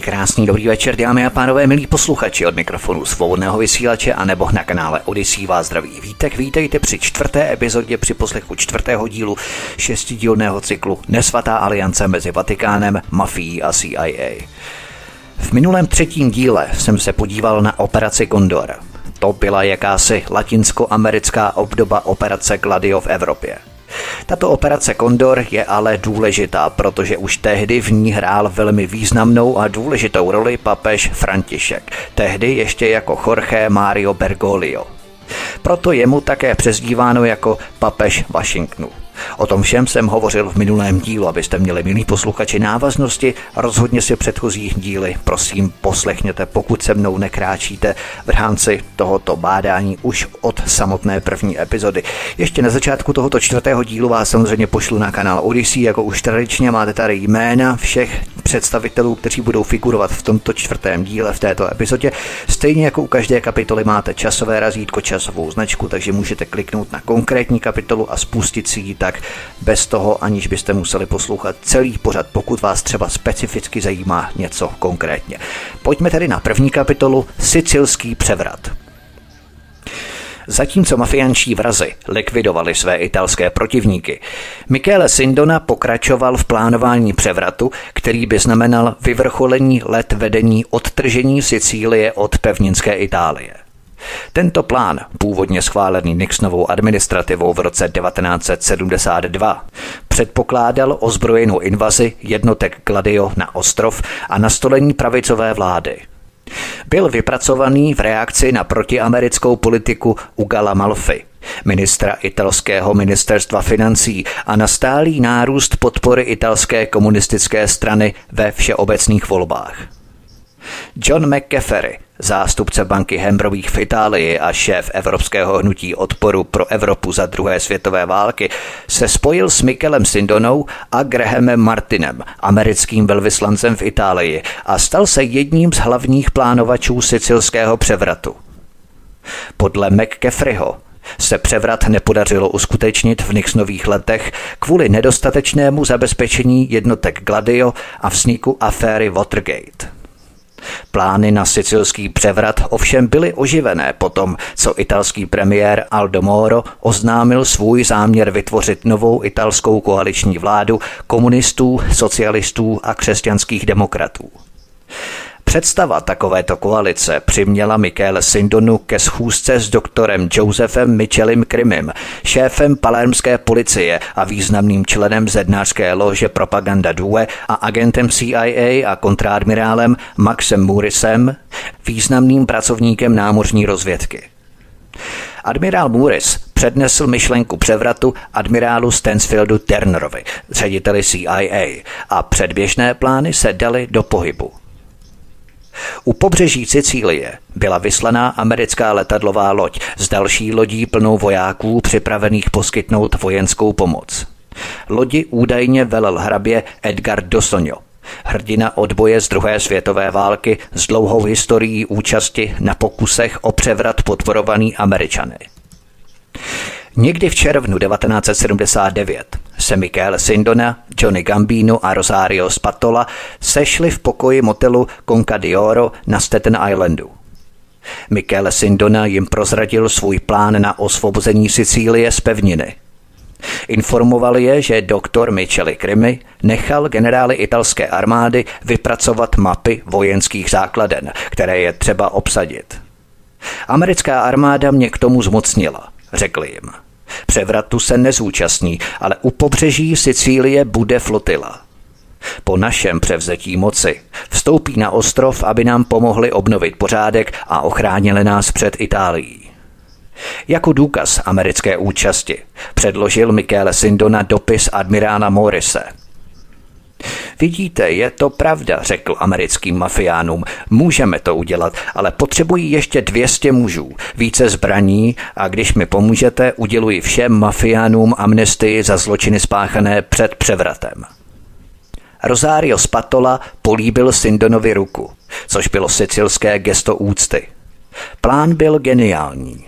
Krásný dobrý večer, dámy a pánové, milí posluchači, od mikrofonu Svobodného vysílače a nebo na kanále Odyssey vás zdraví Vítek. Vítejte při čtvrté epizodě při poslechu čtvrtého dílu šestidílného cyklu Nesvatá aliance mezi Vatikánem, mafií a CIA. V minulém třetím díle jsem se podíval na operaci Condor. To byla jakási latinskoamerická obdoba operace Gladio v Evropě. Tato operace Condor je ale důležitá, protože už tehdy v ní hrál velmi významnou a důležitou roli papež František, tehdy ještě jako Jorge Mario Bergoglio. Proto je mu také přezdíváno jako papež Washingtonu. O tom všem jsem hovořil v minulém dílu, abyste měli, milí posluchači, návaznosti. Rozhodně si předchozí díly, prosím, poslechněte, pokud se mnou nekráčíte v rámci tohoto bádání už od samotné první epizody. Ještě na začátku tohoto čtvrtého dílu vás samozřejmě pošlu na kanál Odyssey, jako už tradičně máte tady jména všech představitelů, kteří budou figurovat v tomto čtvrtém díle v této epizodě. Stejně jako u každé kapitoly máte časové razítko, časovou značku, takže můžete kliknout na konkrétní kapitolu a spustit si ji tak bez toho, aniž byste museli poslouchat celý pořad, pokud vás třeba specificky zajímá něco konkrétně. Pojďme tedy na první kapitolu Sicilský převrat. Zatímco mafiánští vrazi likvidovali své italské protivníky, Mikelem Sindonou pokračoval v plánování převratu, který by znamenal vyvrcholení let vedení odtržení Sicílie od pevninské Itálie. Tento plán, původně schválený Nixonovou administrativou v roce 1972, předpokládal ozbrojenou invazi jednotek Gladio na ostrov a nastolení pravicové vlády. Byl vypracovaný v reakci na protiamerickou politiku Uga La Malfy, ministra italského ministerstva financí, a na stálý nárůst podpory italské komunistické strany ve všeobecných volbách. John McCaffery, zástupce banky Hembrových v Itálii a šéf evropského hnutí odporu pro Evropu za druhé světové války, se spojil s Mikelem Sindonou a Grahamem Martinem, americkým velvyslancem v Itálii, a stal se jedním z hlavních plánovačů sicilského převratu. Podle McCafferyho se převrat nepodařilo uskutečnit v Nixonových letech kvůli nedostatečnému zabezpečení jednotek Gladio a vzniku aféry Watergate. Plány na sicilský převrat ovšem byly oživené potom, co italský premiér Aldo Moro oznámil svůj záměr vytvořit novou italskou koaliční vládu komunistů, socialistů a křesťanských demokratů. Představa takovéto koalice přiměla Mikelem Sindonou ke schůzce s doktorem Josephem Micelim Crimim, šéfem palermské policie a významným členem zednářské lože Propaganda Due a agentem CIA a kontradmirálem Maxem Moorisem, významným pracovníkem námořní rozvědky. Admirál Mooris přednesl myšlenku převratu admirálu Stansfieldu Turnerovi, řediteli CIA, a předběžné plány se daly do pohybu. U pobřeží Sicílie byla vyslaná americká letadlová loď s další lodí plnou vojáků připravených poskytnout vojenskou pomoc. Lodi údajně velel hrabě Edgar Dosoňo, hrdina odboje z druhé světové války s dlouhou historií účasti na pokusech o převrat podporovaný Američany. Někdy v červnu 1979 se Mikelem Sindonou, Johnny Gambino a Rosario Spatola sešli v pokoji motelu Conca d'Oro na Staten Islandu. Mikelem Sindonou jim prozradil svůj plán na osvobození Sicílie z pevniny. Informoval je, že doktor Miceli Crimi nechal generály italské armády vypracovat mapy vojenských základen, které je třeba obsadit. Americká armáda mě k tomu zmocnila, řekl jim. Převratu se nezúčastní, ale u pobřeží Sicílie bude flotila. Po našem převzetí moci vstoupí na ostrov, aby nám pomohli obnovit pořádek a ochránili nás před Itálií. Jako důkaz americké účasti předložil Mikelem Sindonou dopis admirála Morrise. Vidíte, je to pravda, řekl americkým mafiánům. Můžeme to udělat, ale potřebují ještě 200 mužů, více zbraní a když mi pomůžete, uděluji všem mafiánům amnestii za zločiny spáchané před převratem. Rosario Spatola políbil Sindonovi ruku, což bylo sicilské gesto úcty. Plán byl geniální.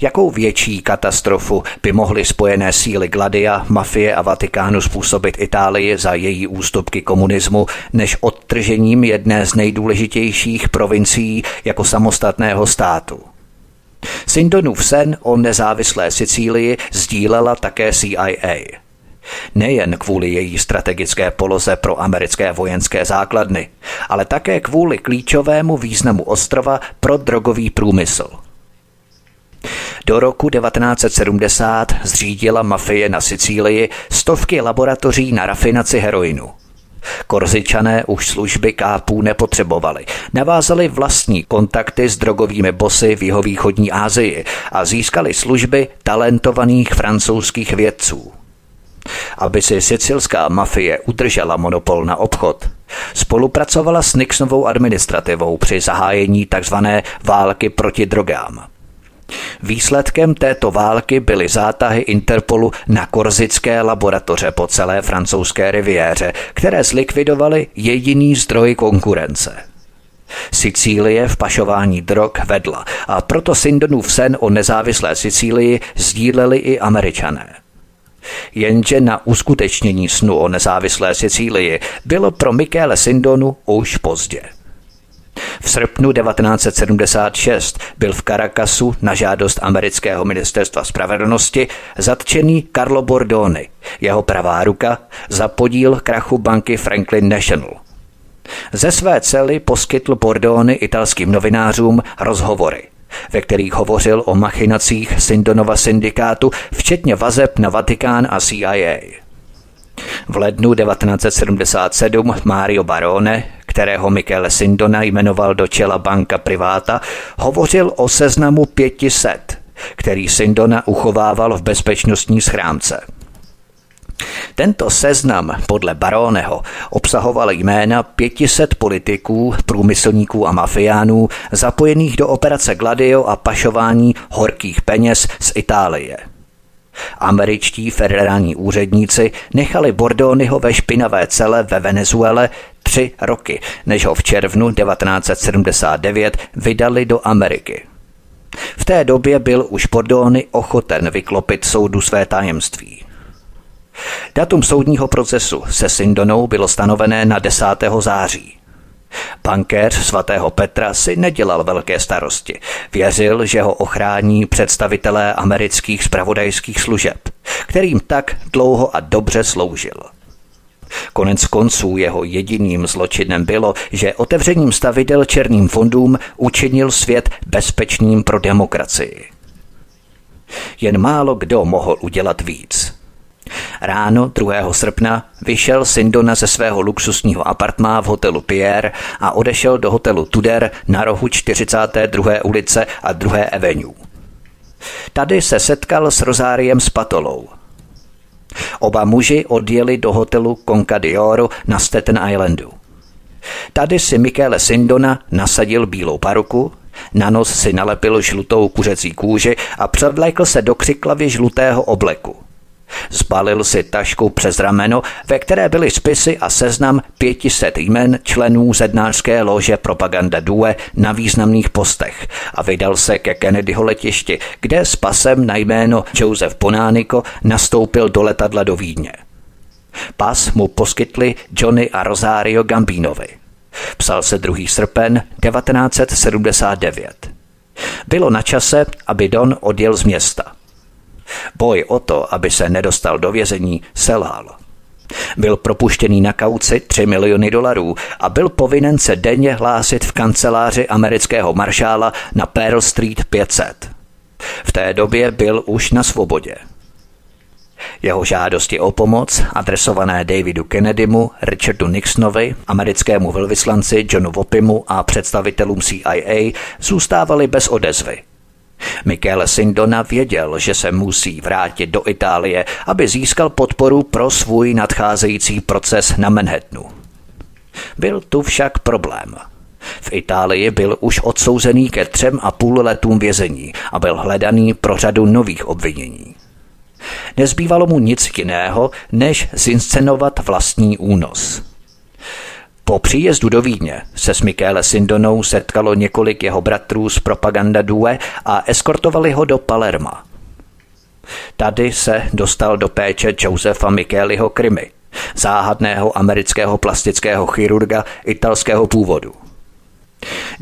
Jakou větší katastrofu by mohly spojené síly Gladia, mafie a Vatikánu způsobit Itálii za její ústupky komunismu, než odtržením jedné z nejdůležitějších provincií jako samostatného státu? Sindonoův sen o nezávislé Sicílii sdílela také CIA. Nejen kvůli její strategické poloze pro americké vojenské základny, ale také kvůli klíčovému významu ostrova pro drogový průmysl. Do roku 1970 zřídila mafie na Sicílii stovky laboratoří na rafinaci heroinu. Korzičané už služby kápů nepotřebovali, navázali vlastní kontakty s drogovými bosy v jihovýchodní Asii a získali služby talentovaných francouzských vědců. Aby si sicilská mafie udržela monopol na obchod, spolupracovala s Nixonovou administrativou při zahájení tzv. Války proti drogám. Výsledkem této války byly zátahy Interpolu na korzické laboratoře po celé francouzské riviéře, které zlikvidovaly jediný zdroj konkurence. Sicílie v pašování drog vedla a proto Sindonoův sen o nezávislé Sicílii sdíleli i Američané. Jenže na uskutečnění snu o nezávislé Sicílii bylo pro Mikelem Sindonou už pozdě. V srpnu 1976 byl v Caracasu na žádost amerického ministerstva spravedlnosti zatčený Carlo Bordoni, jeho pravá ruka, za podíl krachu banky Franklin National. Ze své cely poskytl Bordoni italským novinářům rozhovory, ve kterých hovořil o machinacích Sindonova syndikátu, včetně vazeb na Vatikán a CIA. V lednu 1977 Mario Barone, kterého Mikelem Sindonou jmenoval do čela banka Privata, hovořil o seznamu 500, který Sindonou uchovával v bezpečnostní schránce. Tento seznam podle Baroneho obsahoval jména 500 politiků, průmyslníků a mafiánů zapojených do operace Gladio a pašování horkých peněz z Itálie. Američtí federální úředníci nechali Bordoniho ve špinavé cele ve Venezuele 3 roky, než ho v červnu 1979 vydali do Ameriky. V té době byl už Bordoni ochoten vyklopit soudu své tajemství. Datum soudního procesu se Sindonou bylo stanovené na 10. září. Bankéř svatého Petra si nedělal velké starosti. Věřil, že ho ochrání představitelé amerických zpravodajských služeb, kterým tak dlouho a dobře sloužil. Konec konců jeho jediným zločinem bylo, že otevřením stavidel černým fondům učinil svět bezpečným pro demokracii. Jen málo kdo mohl udělat víc. Ráno 2. srpna vyšel Sindonou ze svého luxusního apartmá v hotelu Pierre a odešel do hotelu Tudor na rohu 42. ulice a 2. avenue. Tady se setkal s Rosariem Spatolou. Oba muži odjeli do hotelu Conca d'Oro na Staten Islandu. Tady si Mikelem Sindonou nasadil bílou paruku, na nos si nalepil žlutou kuřecí kůži a převlékl se do křiklavě žlutého obleku. Zbalil si tašku přes rameno, ve které byly spisy a seznam 500 jmen členů zednářské lože Propaganda Due na významných postech a vydal se ke Kennedyho letišti, kde s pasem na jméno Joseph Bonanico nastoupil do letadla do Vídně. Pas mu poskytli Johnny a Rosario Gambinovi. Psal se 2. srpen 1979. Bylo na čase, aby Don odjel z města. Boj o to, aby se nedostal do vězení, selhal. Byl propuštěný na kauci $3 miliony a byl povinen se denně hlásit v kanceláři amerického maršála na Pearl Street 500. V té době byl už na svobodě. Jeho žádosti o pomoc, adresované Davidu Kennedymu, Richardu Nixonovi, americkému velvyslanci Johnu Wopimu a představitelům CIA, zůstávaly bez odezvy. Mikelem Sindonou věděl, že se musí vrátit do Itálie, aby získal podporu pro svůj nadcházející proces na Manhattanu. Byl tu však problém. V Itálii byl už odsouzený ke 3,5 letům vězení a byl hledaný pro řadu nových obvinění. Nezbývalo mu nic jiného, než zinscenovat vlastní únos. Po příjezdu do Vídně se s Mikelem Sindonou setkalo několik jeho bratrů z Propaganda Due a eskortovali ho do Palerma. Tady se dostal do péče Josepha Miceliho Crimi, záhadného amerického plastického chirurga italského původu.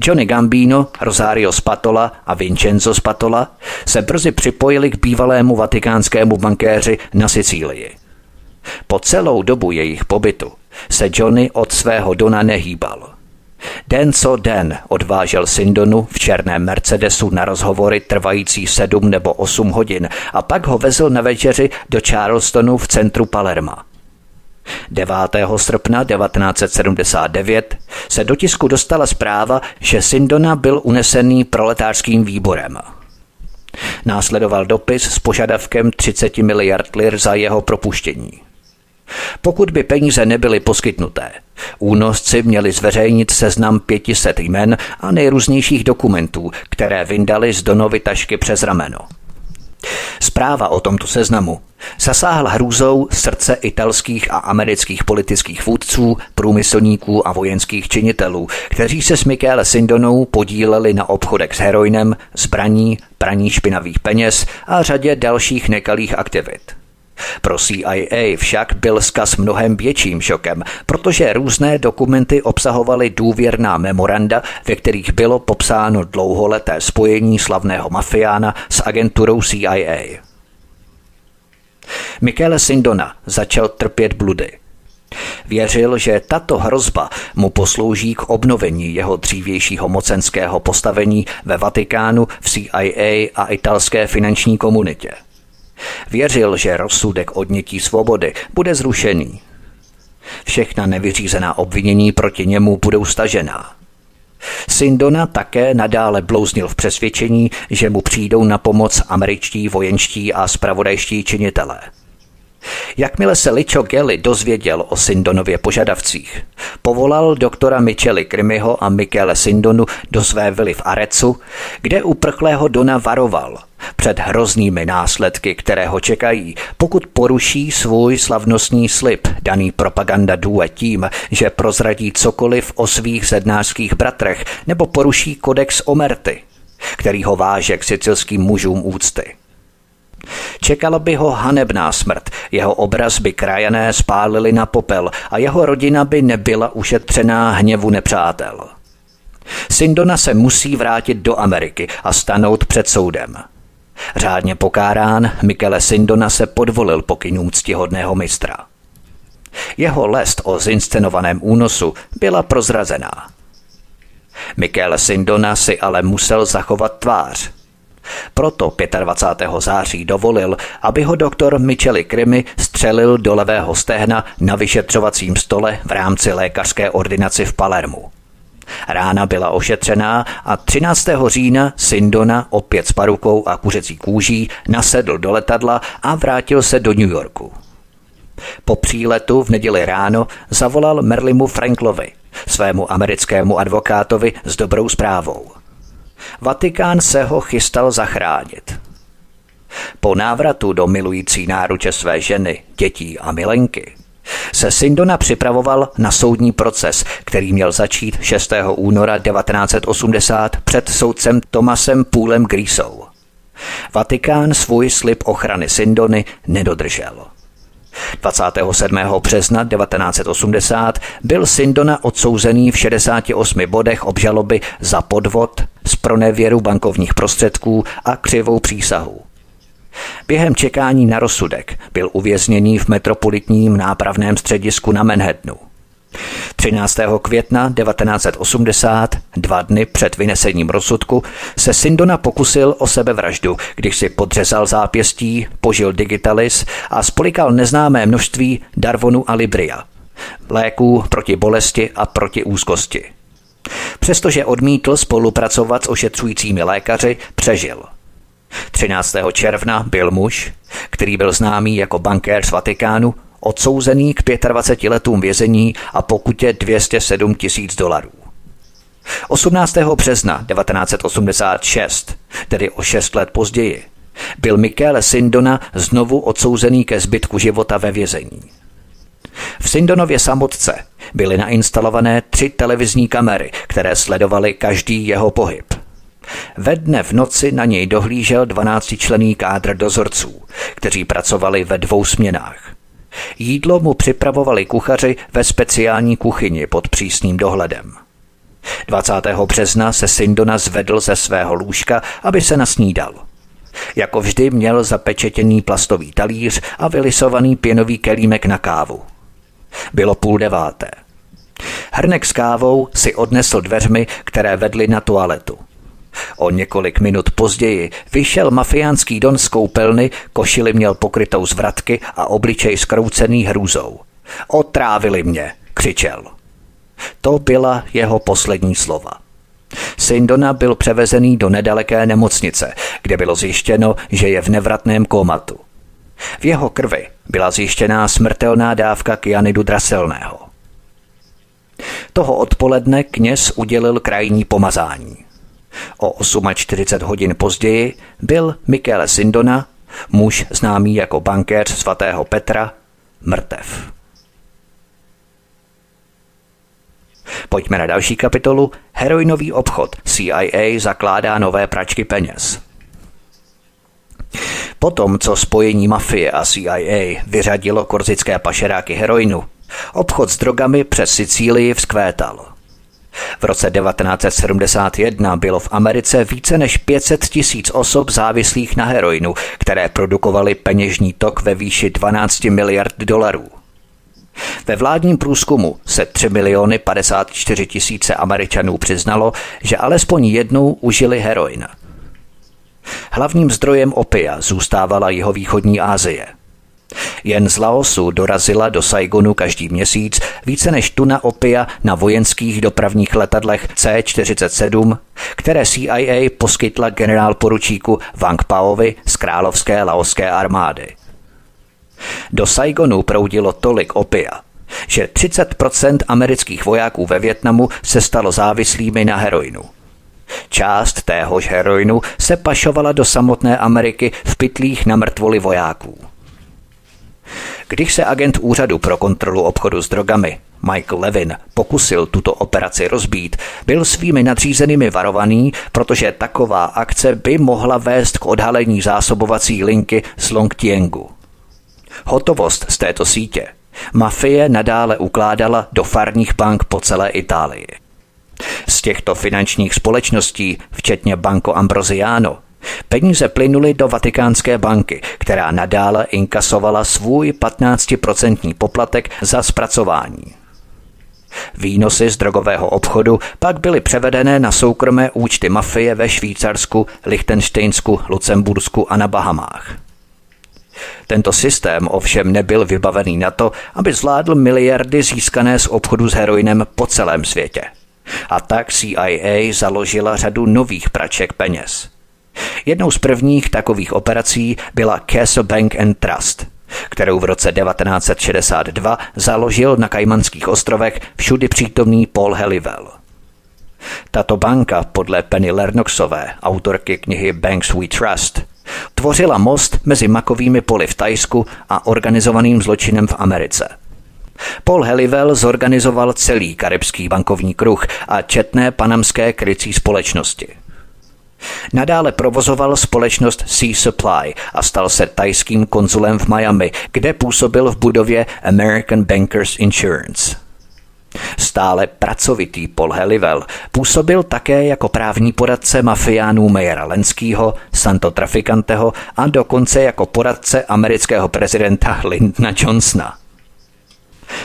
Johnny Gambino, Rosario Spatola a Vincenzo Spatola se brzy připojili k bývalému vatikánskému bankéři na Sicílii. Po celou dobu jejich pobytu se Johnny od svého dona nehýbal. Den co den odvážel Sindonu v černém Mercedesu na rozhovory trvající 7 nebo 8 hodin a pak ho vezl na večeři do Charlestonu v centru Palerma. 9. srpna 1979 se do tisku dostala zpráva, že Sindona byl unesený proletářským výborem. Následoval dopis s požadavkem 30 miliard lir za jeho propuštění. Pokud by peníze nebyly poskytnuté, únosci měli zveřejnit seznam 500 jmen a nejrůznějších dokumentů, které vyndali z Donovy tašky přes rameno. Zpráva o tomto seznamu zasáhla hrůzou srdce italských a amerických politických vůdců, průmyslníků a vojenských činitelů, kteří se s Mikelem Sindonou podíleli na obchodech s heroinem, zbraní, praní špinavých peněz a řadě dalších nekalých aktivit. Pro CIA však byl zkaz mnohem větším šokem, protože různé dokumenty obsahovaly důvěrná memoranda, ve kterých bylo popsáno dlouholeté spojení slavného mafiána s agenturou CIA. Mikelem Sindonou začal trpět bludy. Věřil, že tato hrozba mu poslouží k obnovení jeho dřívějšího mocenského postavení ve Vatikánu, v CIA a italské finanční komunitě. Věřil, že rozsudek odnětí svobody bude zrušený. Všechna nevyřízená obvinění proti němu budou stažená. Sindona také nadále blouznil v přesvědčení, že mu přijdou na pomoc američtí, vojenští a zpravodajští činitelé. Jakmile se Licio Gelli dozvěděl o Sindonově požadavcích, povolal doktora Miceli Crimiho a Mikele Sindonu do své vily v Arecu, kde uprchlého dona varoval před hroznými následky, které ho čekají, pokud poruší svůj slavnostní slib daný Propaganda Due tím, že prozradí cokoliv o svých zednářských bratrech nebo poruší kodex Omerty, který ho váže k sicilským mužům úcty. Čekala by ho hanebná smrt, jeho obraz by krajané spálili na popel a jeho rodina by nebyla ušetřená hněvu nepřátel. Sindona se musí vrátit do Ameriky a stanout před soudem. Řádně pokárán, Mikelem Sindonou se podvolil pokynům ctihodného mistra. Jeho lest o zinscenovaném únosu byla prozrazená. Mikelem Sindonou si ale musel zachovat tvář. Proto 25. září dovolil, aby ho doktor Miceli Crimi střelil do levého stehna na vyšetřovacím stole v rámci lékařské ordinaci v Palermu. Rána byla ošetřená a 13. října Sindona opět s parukou a kuřecí kůží nasedl do letadla a vrátil se do New Yorku. Po příletu v neděli ráno zavolal Merlimu Franklovi, svému americkému advokátovi, s dobrou zprávou. Vatikán se ho chystal zachránit. Po návratu do milující náruče své ženy, dětí a milenky se Sindona připravoval na soudní proces, který měl začít 6. února 1980 před soudcem Thomasem Poolem Greasou. Vatikán svůj slib ochrany Sindony nedodržel. 27. března 1980 byl Sindona odsouzený v 68 bodech obžaloby za podvod, zpronevěru bankovních prostředků a křivou přísahu. Během čekání na rozsudek byl uvězněný v metropolitním nápravném středisku na Manhattanu. 13. května 1980, 2 dny před vynesením rozsudku, se Sindona pokusil o sebevraždu, když si podřezal zápěstí, požil digitalis a spolikal neznámé množství Darvonu a Libria, léků proti bolesti a proti úzkosti. Přestože odmítl spolupracovat s ošetřujícími lékaři, přežil. 13. června byl muž, který byl známý jako bankér z Vatikánu, odsouzený k 25 letům vězení a pokutě 207 tisíc dolarů. 18. března 1986, tedy o 6 let později, byl Mikelem Sindonou znovu odsouzený ke zbytku života ve vězení. V Sindonově samotce byly nainstalované 3 televizní kamery, které sledovaly každý jeho pohyb. Ve dne v noci na něj dohlížel 12členný kádr dozorců, kteří pracovali ve 2 směnách. Jídlo mu připravovali kuchaři ve speciální kuchyni pod přísným dohledem. 20. března se Sindonou zvedl ze svého lůžka, aby se nasnídal. Jako vždy měl zapečetěný plastový talíř a vylisovaný pěnový kelímek na kávu. Bylo 8:30. Hrnek s kávou si odnesl dveřmi, které vedly na toaletu. O několik minut později vyšel mafiánský don z koupelny, košili měl pokrytou z vratky a obličej zkroucený hrůzou. Otrávili mě, křičel. To byla jeho poslední slova. Sindonou byl převezený do nedaleké nemocnice, kde bylo zjištěno, že je v nevratném komatu. V jeho krvi byla zjištěná smrtelná dávka kyanidu draselného. Toho odpoledne kněz udělil krajní pomazání. O 8:40 hodin později byl Mikelem Sindonou, muž známý jako bankéř svatého Petra, mrtev. Pojďme na další kapitolu. Heroinový obchod. CIA zakládá nové pračky peněz. Potom, co spojení mafie a CIA vyřadilo korzické pašeráky heroinu, obchod s drogami přes Sicílii vzkvétal. V roce 1971 bylo v Americe více než 500 tisíc osob závislých na heroinu, které produkovaly peněžní tok ve výši 12 miliard dolarů. Ve vládním průzkumu se 3 054 000 Američanů přiznalo, že alespoň jednou užili heroin. Hlavním zdrojem opia zůstávala jihovýchodní Asie. Jen z Laosu dorazila do Saigonu každý měsíc více než tuna opia na vojenských dopravních letadlech C-47, které CIA poskytla generálporučíku Wang Paovi z Královské laoské armády. Do Saigonu proudilo tolik opia, že 30% amerických vojáků ve Vietnamu se stalo závislými na heroinu. Část téhož heroinu se pašovala do samotné Ameriky v pytlích na mrtvoli vojáků. Když se agent Úřadu pro kontrolu obchodu s drogami Michael Levin pokusil tuto operaci rozbít, byl svými nadřízenými varovaný, protože taková akce by mohla vést k odhalení zásobovací linky z Longtiengu. Hotovost z této sítě mafie nadále ukládala do farních bank po celé Itálii. Z těchto finančních společností, včetně Banco Ambrosiano, peníze plynuly do Vatikánské banky, která nadále inkasovala svůj 15% poplatek za zpracování. Výnosy z drogového obchodu pak byly převedené na soukromé účty mafie ve Švýcarsku, Liechtensteinsku, Lucembursku a na Bahamách. Tento systém ovšem nebyl vybavený na to, aby zvládl miliardy získané z obchodu s heroinem po celém světě. A tak CIA založila řadu nových praček peněz. Jednou z prvních takových operací byla Castle Bank and Trust, kterou v roce 1962 založil na Kajmanských ostrovech všudy přítomný Paul Halliwell. Tato banka, podle Penny Lernoxové, autorky knihy Banks We Trust, tvořila most mezi makovými poli v Thajsku a organizovaným zločinem v Americe. Paul Halliwell zorganizoval celý karibský bankovní kruh a četné panamské krycí společnosti. Nadále provozoval společnost Sea Supply a stal se thajským konzulem v Miami, kde působil v budově American Bankers Insurance. Stále pracovitý Paul Halliwell působil také jako právní poradce mafiánů Mayera Lenskýho, Santo Traficanteho a dokonce jako poradce amerického prezidenta Lyndona Johnsona.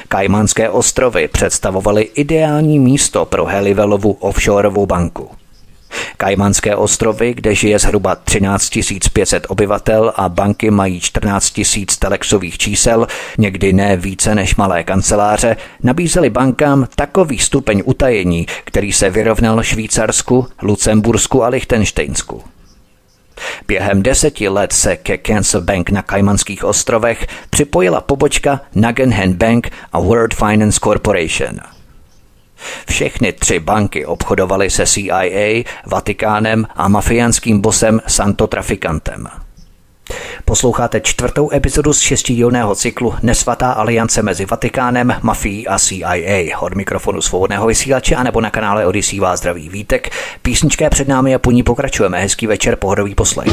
Kajmanské ostrovy představovaly ideální místo pro Halliwellovu offshoreovou banku. Kajmanské ostrovy, kde žije zhruba 13 500 obyvatel a banky mají 14 000 telexových čísel, někdy ne více než malé kanceláře, nabízely bankám takový stupeň utajení, který se vyrovnal Švýcarsku, Lucembursku a Lichtenštejnsku. Během 10 let se ke Castle Bank na Kajmanských ostrovech připojila pobočka Nugan Hand Bank a World Finance Corporation. Všechny 3 banky obchodovaly se CIA, Vatikánem a mafiánským bosem Santo Traficantem. Posloucháte 4. epizodu z 6dílného cyklu Nesvatá aliance mezi Vatikánem, mafií a CIA. Od mikrofonu svobodného vysílače anebo na kanále Odyssey vás zdraví Vítek. Písnička je před námi a po ní pokračujeme. Hezký večer, pohodový poslech.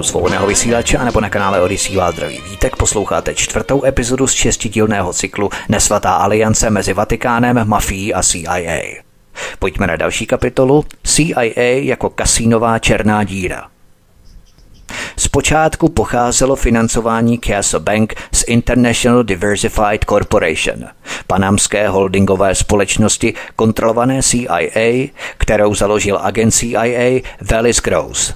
Svobodného vysílače anebo na kanále Odyssey vás zdraví Vítek, posloucháte 4. epizodu z 6dílného cyklu Nesvatá aliance mezi Vatikánem, mafií a CIA. Pojďme na další kapitolu CIA jako kasínová černá díra. Zpočátku pocházelo financování Castle Bank z International Diversified Corporation, panamské holdingové společnosti kontrolované CIA, kterou založil agent CIA Willis Gross.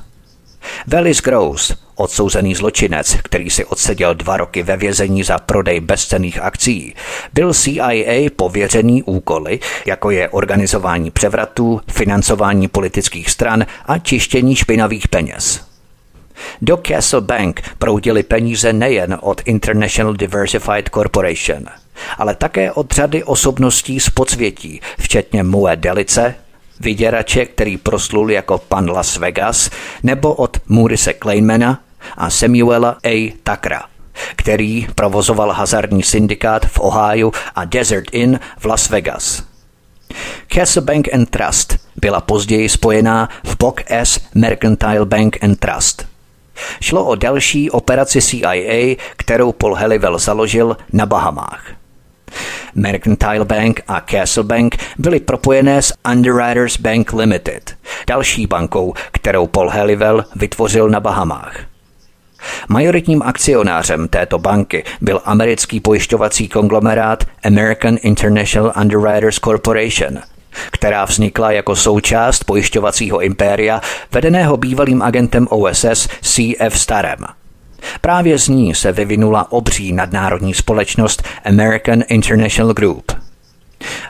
Willis Gross, odsouzený zločinec, který si odseděl 2 roky ve vězení za prodej bezcenných akcií, byl CIA pověřený úkoly, jako je organizování převratů, financování politických stran a čištění špinavých peněz. Do Castle Bank proudily peníze nejen od International Diversified Corporation, ale také od řady osobností z podsvětí, včetně Moe Delice, vyděrače, který proslul jako pan Las Vegas, nebo od Moorise Kleinmana a Samuela A. Tuckera, který provozoval hazardní syndikát v Ohiu a Desert Inn v Las Vegas. Castle Bank and Trust byla později spojená v blok S Mercantile Bank and Trust. Šlo o další operaci CIA, kterou Paul Halliwell založil na Bahamách. Mercantile Bank a Castle Bank byly propojené s Underwriters Bank Limited, další bankou, kterou Paul Halliwell vytvořil na Bahamách. Majoritním akcionářem této banky byl americký pojišťovací konglomerát American International Underwriters Corporation, která vznikla jako součást pojišťovacího impéria vedeného bývalým agentem OSS C.F. Starrem. Právě z ní se vyvinula obří nadnárodní společnost American International Group.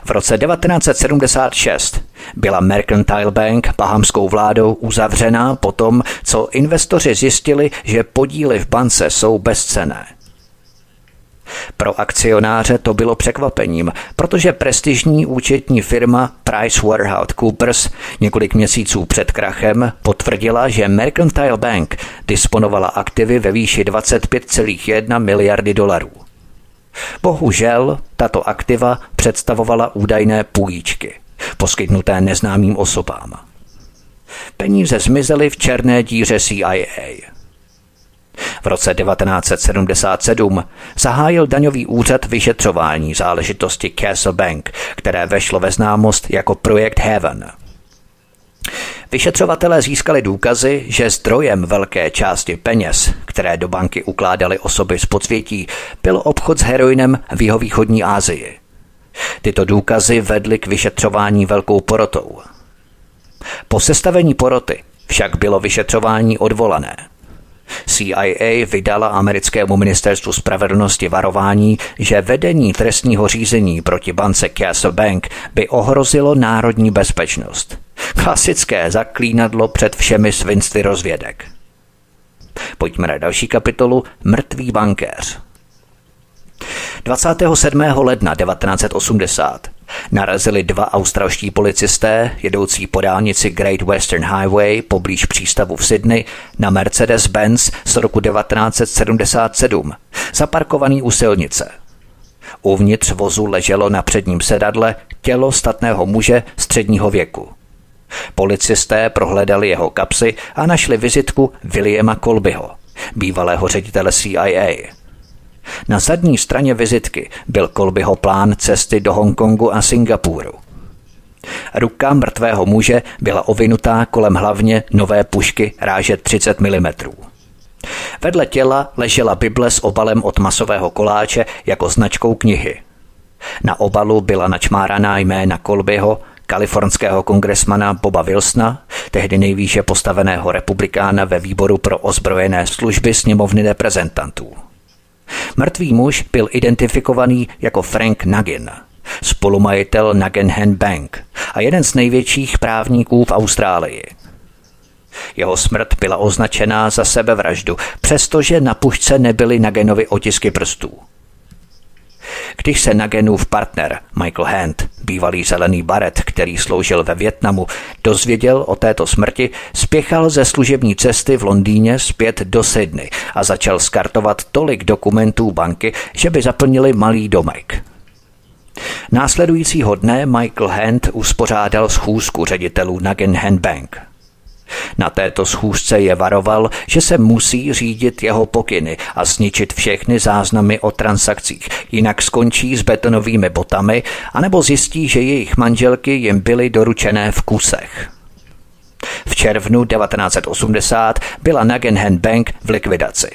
V roce 1976 byla Mercantile Bank bahamskou vládou uzavřena potom, co investoři zjistili, že podíly v bance jsou bezcenné. Pro akcionáře to bylo překvapením, protože prestižní účetní firma PricewaterhouseCoopers několik měsíců před krachem potvrdila, že Mercantile Bank disponovala aktivy ve výši 25,1 miliardy dolarů. Bohužel tato aktiva představovala údajné půjčky, poskytnuté neznámým osobám. Peníze zmizely v černé díře CIA. V roce 1977 zahájil daňový úřad vyšetřování záležitosti Castle Bank, které vešlo ve známost jako projekt Haven. Vyšetřovatelé získali důkazy, že zdrojem velké části peněz, které do banky ukládaly osoby z podsvětí, byl obchod s heroinem v jihovýchodní Asii. Tyto důkazy vedly k vyšetřování velkou porotou. Po sestavení poroty však bylo vyšetřování odvolané. CIA vydala americkému ministerstvu spravedlnosti varování, že vedení trestního řízení proti bance Castle Bank by ohrozilo národní bezpečnost. Klasické zaklínadlo před všemi svinstvy rozvědek. Pojďme na další kapitolu Mrtvý bankéř. 27. ledna 1980 narazili dva australští policisté, jedoucí po dálnici Great Western Highway poblíž přístavu v Sydney, na Mercedes-Benz z roku 1977, zaparkovaný u silnice. Uvnitř vozu leželo na předním sedadle tělo statného muže středního věku. Policisté prohledali jeho kapsy a našli vizitku Williama Colbyho, bývalého ředitele CIA. Na zadní straně vizitky byl Colbyho plán cesty do Hongkongu a Singapuru. Ruka mrtvého muže byla ovinutá kolem hlavně nové pušky ráže 30 mm. Vedle těla ležela Bible s obalem od masového koláče jako značkou knihy. Na obalu byla načmáraná jména Colbyho, kalifornského kongresmana Boba Wilsona, tehdy nejvýše postaveného republikána ve výboru pro ozbrojené služby sněmovny reprezentantů. Mrtvý muž byl identifikovaný jako Frank Nugent, spolumajitel Nugan Hand Bank a jeden z největších právníků v Austrálii. Jeho smrt byla označená za sebevraždu, přestože na pušce nebyly Nuganovy otisky prstů. Když se Nuganův partner Michael Hand, bývalý zelený baret, který sloužil ve Vietnamu, dozvěděl o této smrti, spěchal ze služební cesty v Londýně zpět do Sydney a začal skartovat tolik dokumentů banky, že by zaplnili malý domek. Následujícího dne Michael Hand uspořádal schůzku ředitelů Nugan Hand Bank. Na této schůzce je varoval, že se musí řídit jeho pokyny a zničit všechny záznamy o transakcích, jinak skončí s betonovými botami, anebo zjistí, že jejich manželky jim byly doručené v kusech. V červnu 1980 byla Nugan Hand Bank v likvidaci.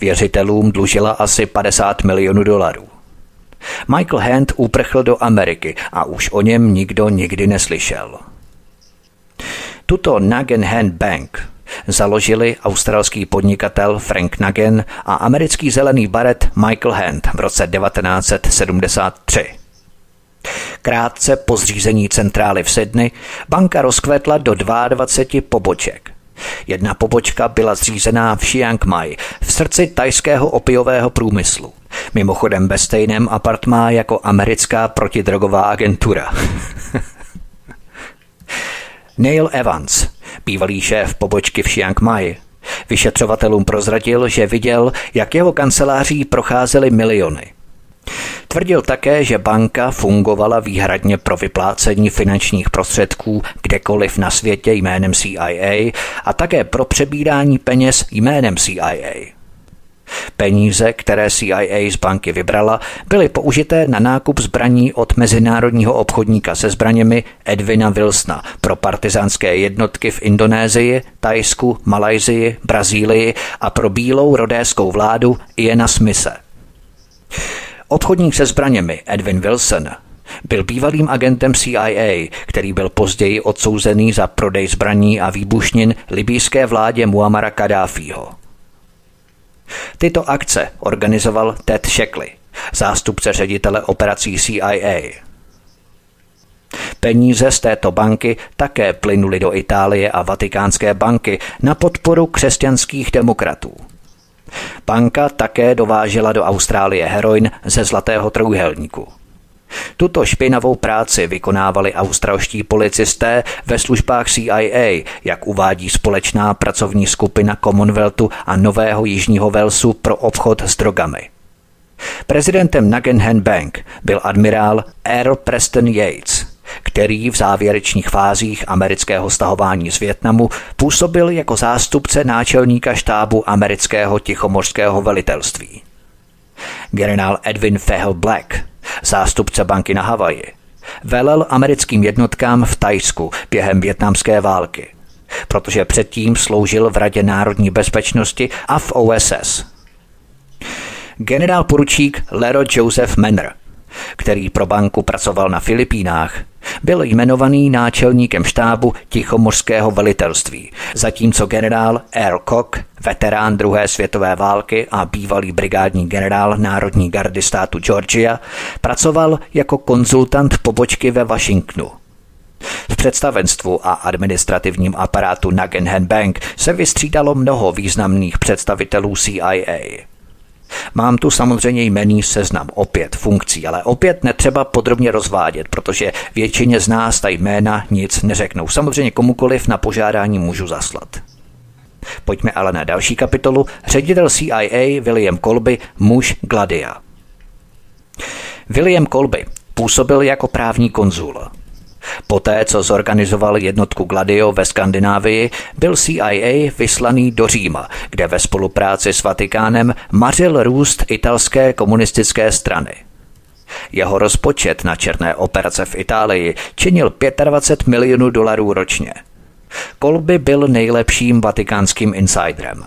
Věřitelům dlužila asi $50 milionů. Michael Hand uprchl do Ameriky a už o něm nikdo nikdy neslyšel. Tuto Nugan Hand Bank založili australský podnikatel Frank Nugent a americký zelený baret Michael Hand v roce 1973. Krátce po zřízení centrály v Sydney banka rozkvetla do 22 poboček. Jedna pobočka byla zřízená v Chiang Mai, v srdci thajského opiového průmyslu. Mimochodem ve stejném apartmá jako americká protidrogová agentura. Neil Evans, bývalý šéf pobočky v Chiang Mai, vyšetřovatelům prozradil, že viděl, jak jeho kanceláří procházely miliony. Tvrdil také, že banka fungovala výhradně pro vyplácení finančních prostředků kdekoliv na světě jménem CIA a také pro přebírání peněz jménem CIA. Peníze, které CIA z banky vybrala, byly použité na nákup zbraní od mezinárodního obchodníka se zbraněmi Edwina Wilsona pro partizánské jednotky v Indonésii, Thajsku, Malajsii, Brazílii a pro bílou rodéskou vládu Iana Smithe. Obchodník se zbraněmi Edwin Wilson byl bývalým agentem CIA, který byl později odsouzený za prodej zbraní a výbušnin libýské vládě Muammara Kaddáfího. Tyto akce organizoval Ted Shackley, zástupce ředitele operací CIA. Peníze z této banky také plynuly do Itálie a Vatikánské banky na podporu křesťanských demokratů. Banka také dovážela do Austrálie heroin ze Zlatého trojúhelníku. Tuto špinavou práci vykonávali australští policisté ve službách CIA, jak uvádí společná pracovní skupina Commonwealthu a Nového Jižního Walesu pro obchod s drogami. Prezidentem Nugan Hand Bank byl admirál Earl Preston Yates, který v závěrečných fázích amerického stahování z Vietnamu působil jako zástupce náčelníka štábu amerického tichomořského velitelství. Generál Edwin Fehel Black, zástupce banky na Havaji, velel americkým jednotkám v Thajsku během vietnamské války, protože předtím sloužil v Radě národní bezpečnosti a v OSS. Generál poručík Lero Joseph Manner, který pro banku pracoval na Filipínách, byl jmenovaný náčelníkem štábu tichomořského velitelství, zatímco generál Earl Cock, veterán druhé světové války a bývalý brigádní generál Národní gardy státu Georgia, pracoval jako konzultant pobočky ve Washingtonu. V představenstvu a administrativním aparátu Nugan Hand Bank se vystřídalo mnoho významných představitelů CIA. Mám tu samozřejmě jmenný seznam opět funkcí, ale opět netřeba podrobně rozvádět, protože většině z nás ta jména nic neřeknou. Samozřejmě komukoliv na požádání můžu zaslat. Pojďme ale na další kapitolu. Ředitel CIA William Colby, muž Gladia. William Colby působil jako právní konzul. Poté, co zorganizoval jednotku Gladio ve Skandinávii, byl CIA vyslaný do Říma, kde ve spolupráci s Vatikánem mařil růst italské komunistické strany. Jeho rozpočet na černé operace v Itálii činil $25 milionů ročně. Colby byl nejlepším vatikánským insiderem.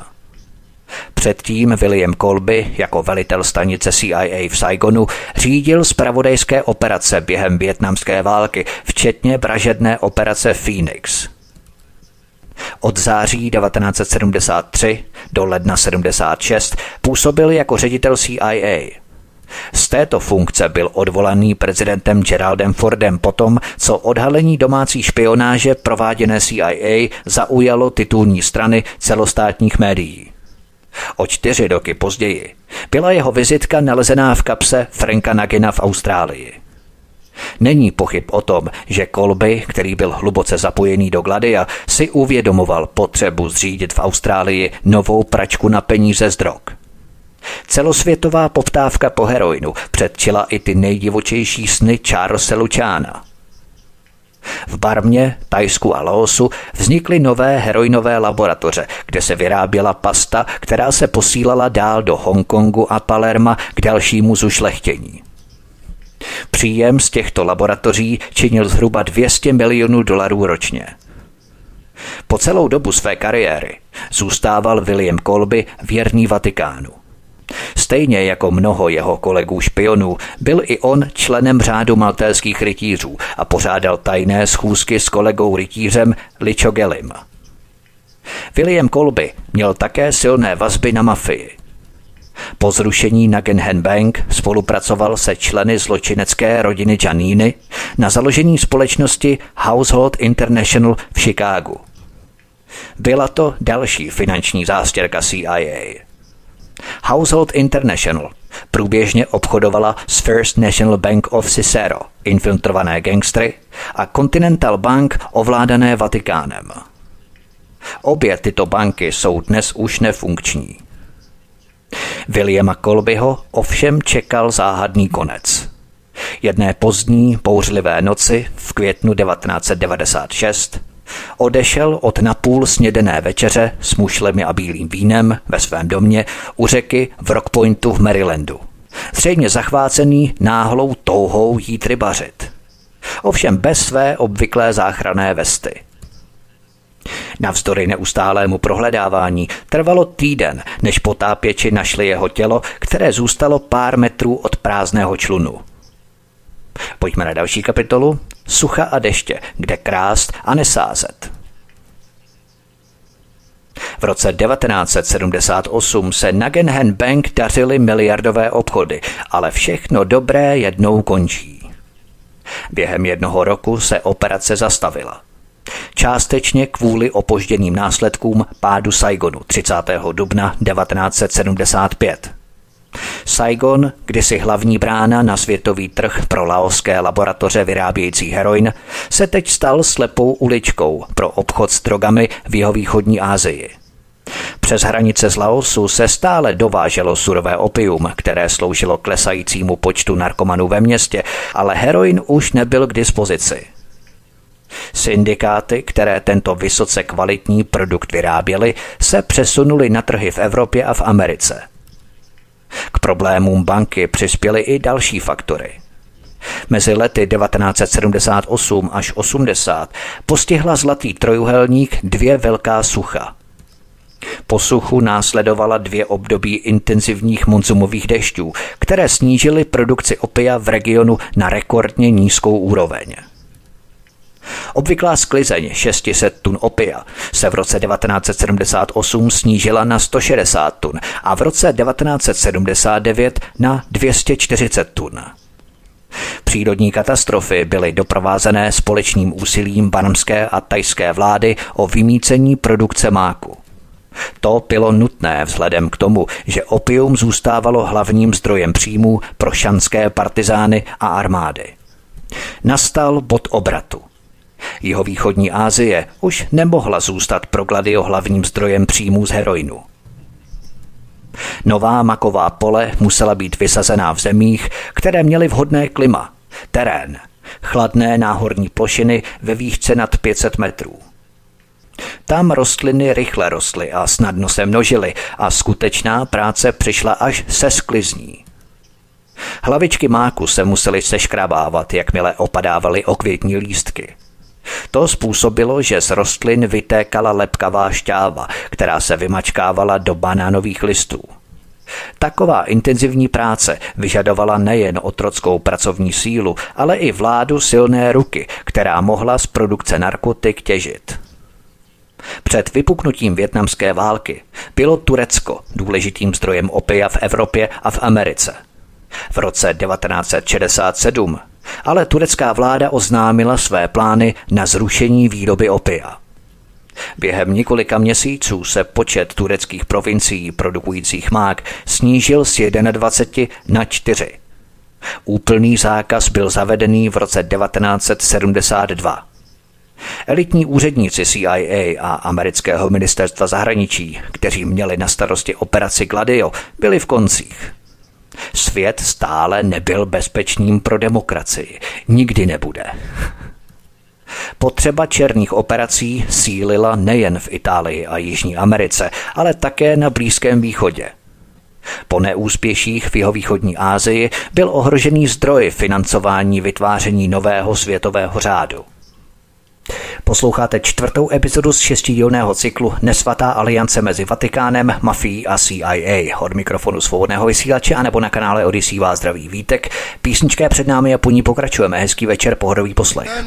Předtím William Colby jako velitel stanice CIA v Saigonu řídil zpravodajské operace během vietnamské války, včetně vražedné operace Phoenix. Od září 1973 do ledna 1976 působil jako ředitel CIA. Z této funkce byl odvolaný prezidentem Geraldem Fordem potom, co odhalení domácí špionáže prováděné CIA zaujalo titulní strany celostátních médií. O 4 roky později byla jeho vizitka nalezená v kapse Franka Nugana v Austrálii. Není pochyb o tom, že Colby, který byl hluboce zapojený do Gladia, si uvědomoval potřebu zřídit v Austrálii novou pračku na peníze z drog. Celosvětová poptávka po heroinu předčila i ty nejdivočejší sny Charlesa Lučána. V Barmě, Thajsku a Laosu vznikly nové heroinové laboratoře, kde se vyráběla pasta, která se posílala dál do Hongkongu a Palerma k dalšímu zušlechtění. Příjem z těchto laboratoří činil zhruba $200 milionů ročně. Po celou dobu své kariéry zůstával William Colby věrný Vatikánu. Stejně jako mnoho jeho kolegů špionů, byl i on členem řádu maltéských rytířů a pořádal tajné schůzky s kolegou rytířem Licio Gellim. William Colby měl také silné vazby na mafii. Po zrušení Nugan Hand Bank spolupracoval se členy zločinecké rodiny Giannini na založení společnosti Household International v Chicagu. Byla to další finanční zástěrka CIA. Household International průběžně obchodovala s First National Bank of Cicero, infiltrované gangstry, a Continental Bank ovládané Vatikánem. Obě tyto banky jsou dnes už nefunkční. Williama Colbyho ovšem čekal záhadný konec. Jedné pozdní, bouřlivé noci v květnu 1996 odešel od napůl snědené večeře s mušlemi a bílým vínem ve svém domě u řeky v Rock Pointu v Marylandu, zřejmě zachvácený náhlou touhou jít rybařit. Ovšem bez své obvyklé záchranné vesty. Navzdory neustálému prohledávání trvalo týden, než potápěči našli jeho tělo, které zůstalo pár metrů od prázdného člunu. Pojďme na další kapitolu. Sucha a deště, kde krást a nesázet. V roce 1978 se Nugan Hand Bank dařily miliardové obchody, ale všechno dobré jednou končí. Během 1 roku se operace zastavila. Částečně kvůli opožděným následkům pádu Saigonu 30. dubna 1975. Saigon, kdysi hlavní brána na světový trh pro laoské laboratoře vyrábějící heroin, se teď stal slepou uličkou pro obchod s drogami v jihovýchodní Asii. Přes hranice z Laosu se stále dováželo surové opium, které sloužilo klesajícímu počtu narkomanů ve městě, ale heroin už nebyl k dispozici. Syndikáty, které tento vysoce kvalitní produkt vyráběly, se přesunuly na trhy v Evropě a v Americe. K problémům banky přispěly i další faktory. Mezi lety 1978 až 80 postihla zlatý trojúhelník dvě velká sucha. Po suchu následovala dvě období intenzivních monzumových dešťů, které snížily produkci opia v regionu na rekordně nízkou úroveň. Obvyklá sklizeň 600 tun opia se v roce 1978 snížila na 160 tun a v roce 1979 na 240 tun. Přírodní katastrofy byly doprovázené společným úsilím barmské a thajské vlády o vymýcení produkce máku. To bylo nutné vzhledem k tomu, že opium zůstávalo hlavním zdrojem příjmů pro šanské partizány a armády. Nastal bod obratu. Jihovýchodní Asie už nemohla zůstat pro Gladio hlavním zdrojem příjmů z heroinu. Nová maková pole musela být vysazená v zemích, které měly vhodné klima, terén, chladné náhorní plošiny ve výšce nad 500 metrů. Tam rostliny rychle rostly a snadno se množily a skutečná práce přišla až se sklizní. Hlavičky máku se musely seškrabávat, jakmile opadávaly okvětní lístky. To způsobilo, že z rostlin vytékala lepkavá šťáva, která se vymačkávala do banánových listů. Taková intenzivní práce vyžadovala nejen otrockou pracovní sílu, ale i vládu silné ruky, která mohla z produkce narkotik těžit. Před vypuknutím vietnamské války bylo Turecko důležitým zdrojem opia v Evropě a v Americe. V roce 1967 ale turecká vláda oznámila své plány na zrušení výroby opia. Během několika měsíců se počet tureckých provincií produkujících mák snížil z 21 na 4. Úplný zákaz byl zavedený v roce 1972. Elitní úředníci CIA a amerického ministerstva zahraničí, kteří měli na starosti operaci Gladio, byli v koncích. Svět stále nebyl bezpečným pro demokracii. Nikdy nebude. Potřeba černých operací sílila nejen v Itálii a Jižní Americe, ale také na Blízkém východě. Po neúspěších v jihovýchodní Asii byl ohrožený zdroj financování vytváření nového světového řádu. Posloucháte čtvrtou epizodu z šestidílného cyklu Nesvatá aliance mezi Vatikánem, mafií a CIA. Od mikrofonu svobodného vysílače anebo na kanále Odyssey vás zdraví Vítek. Písnička je před námi a po ní pokračujeme. Hezký večer, pohodový poslech.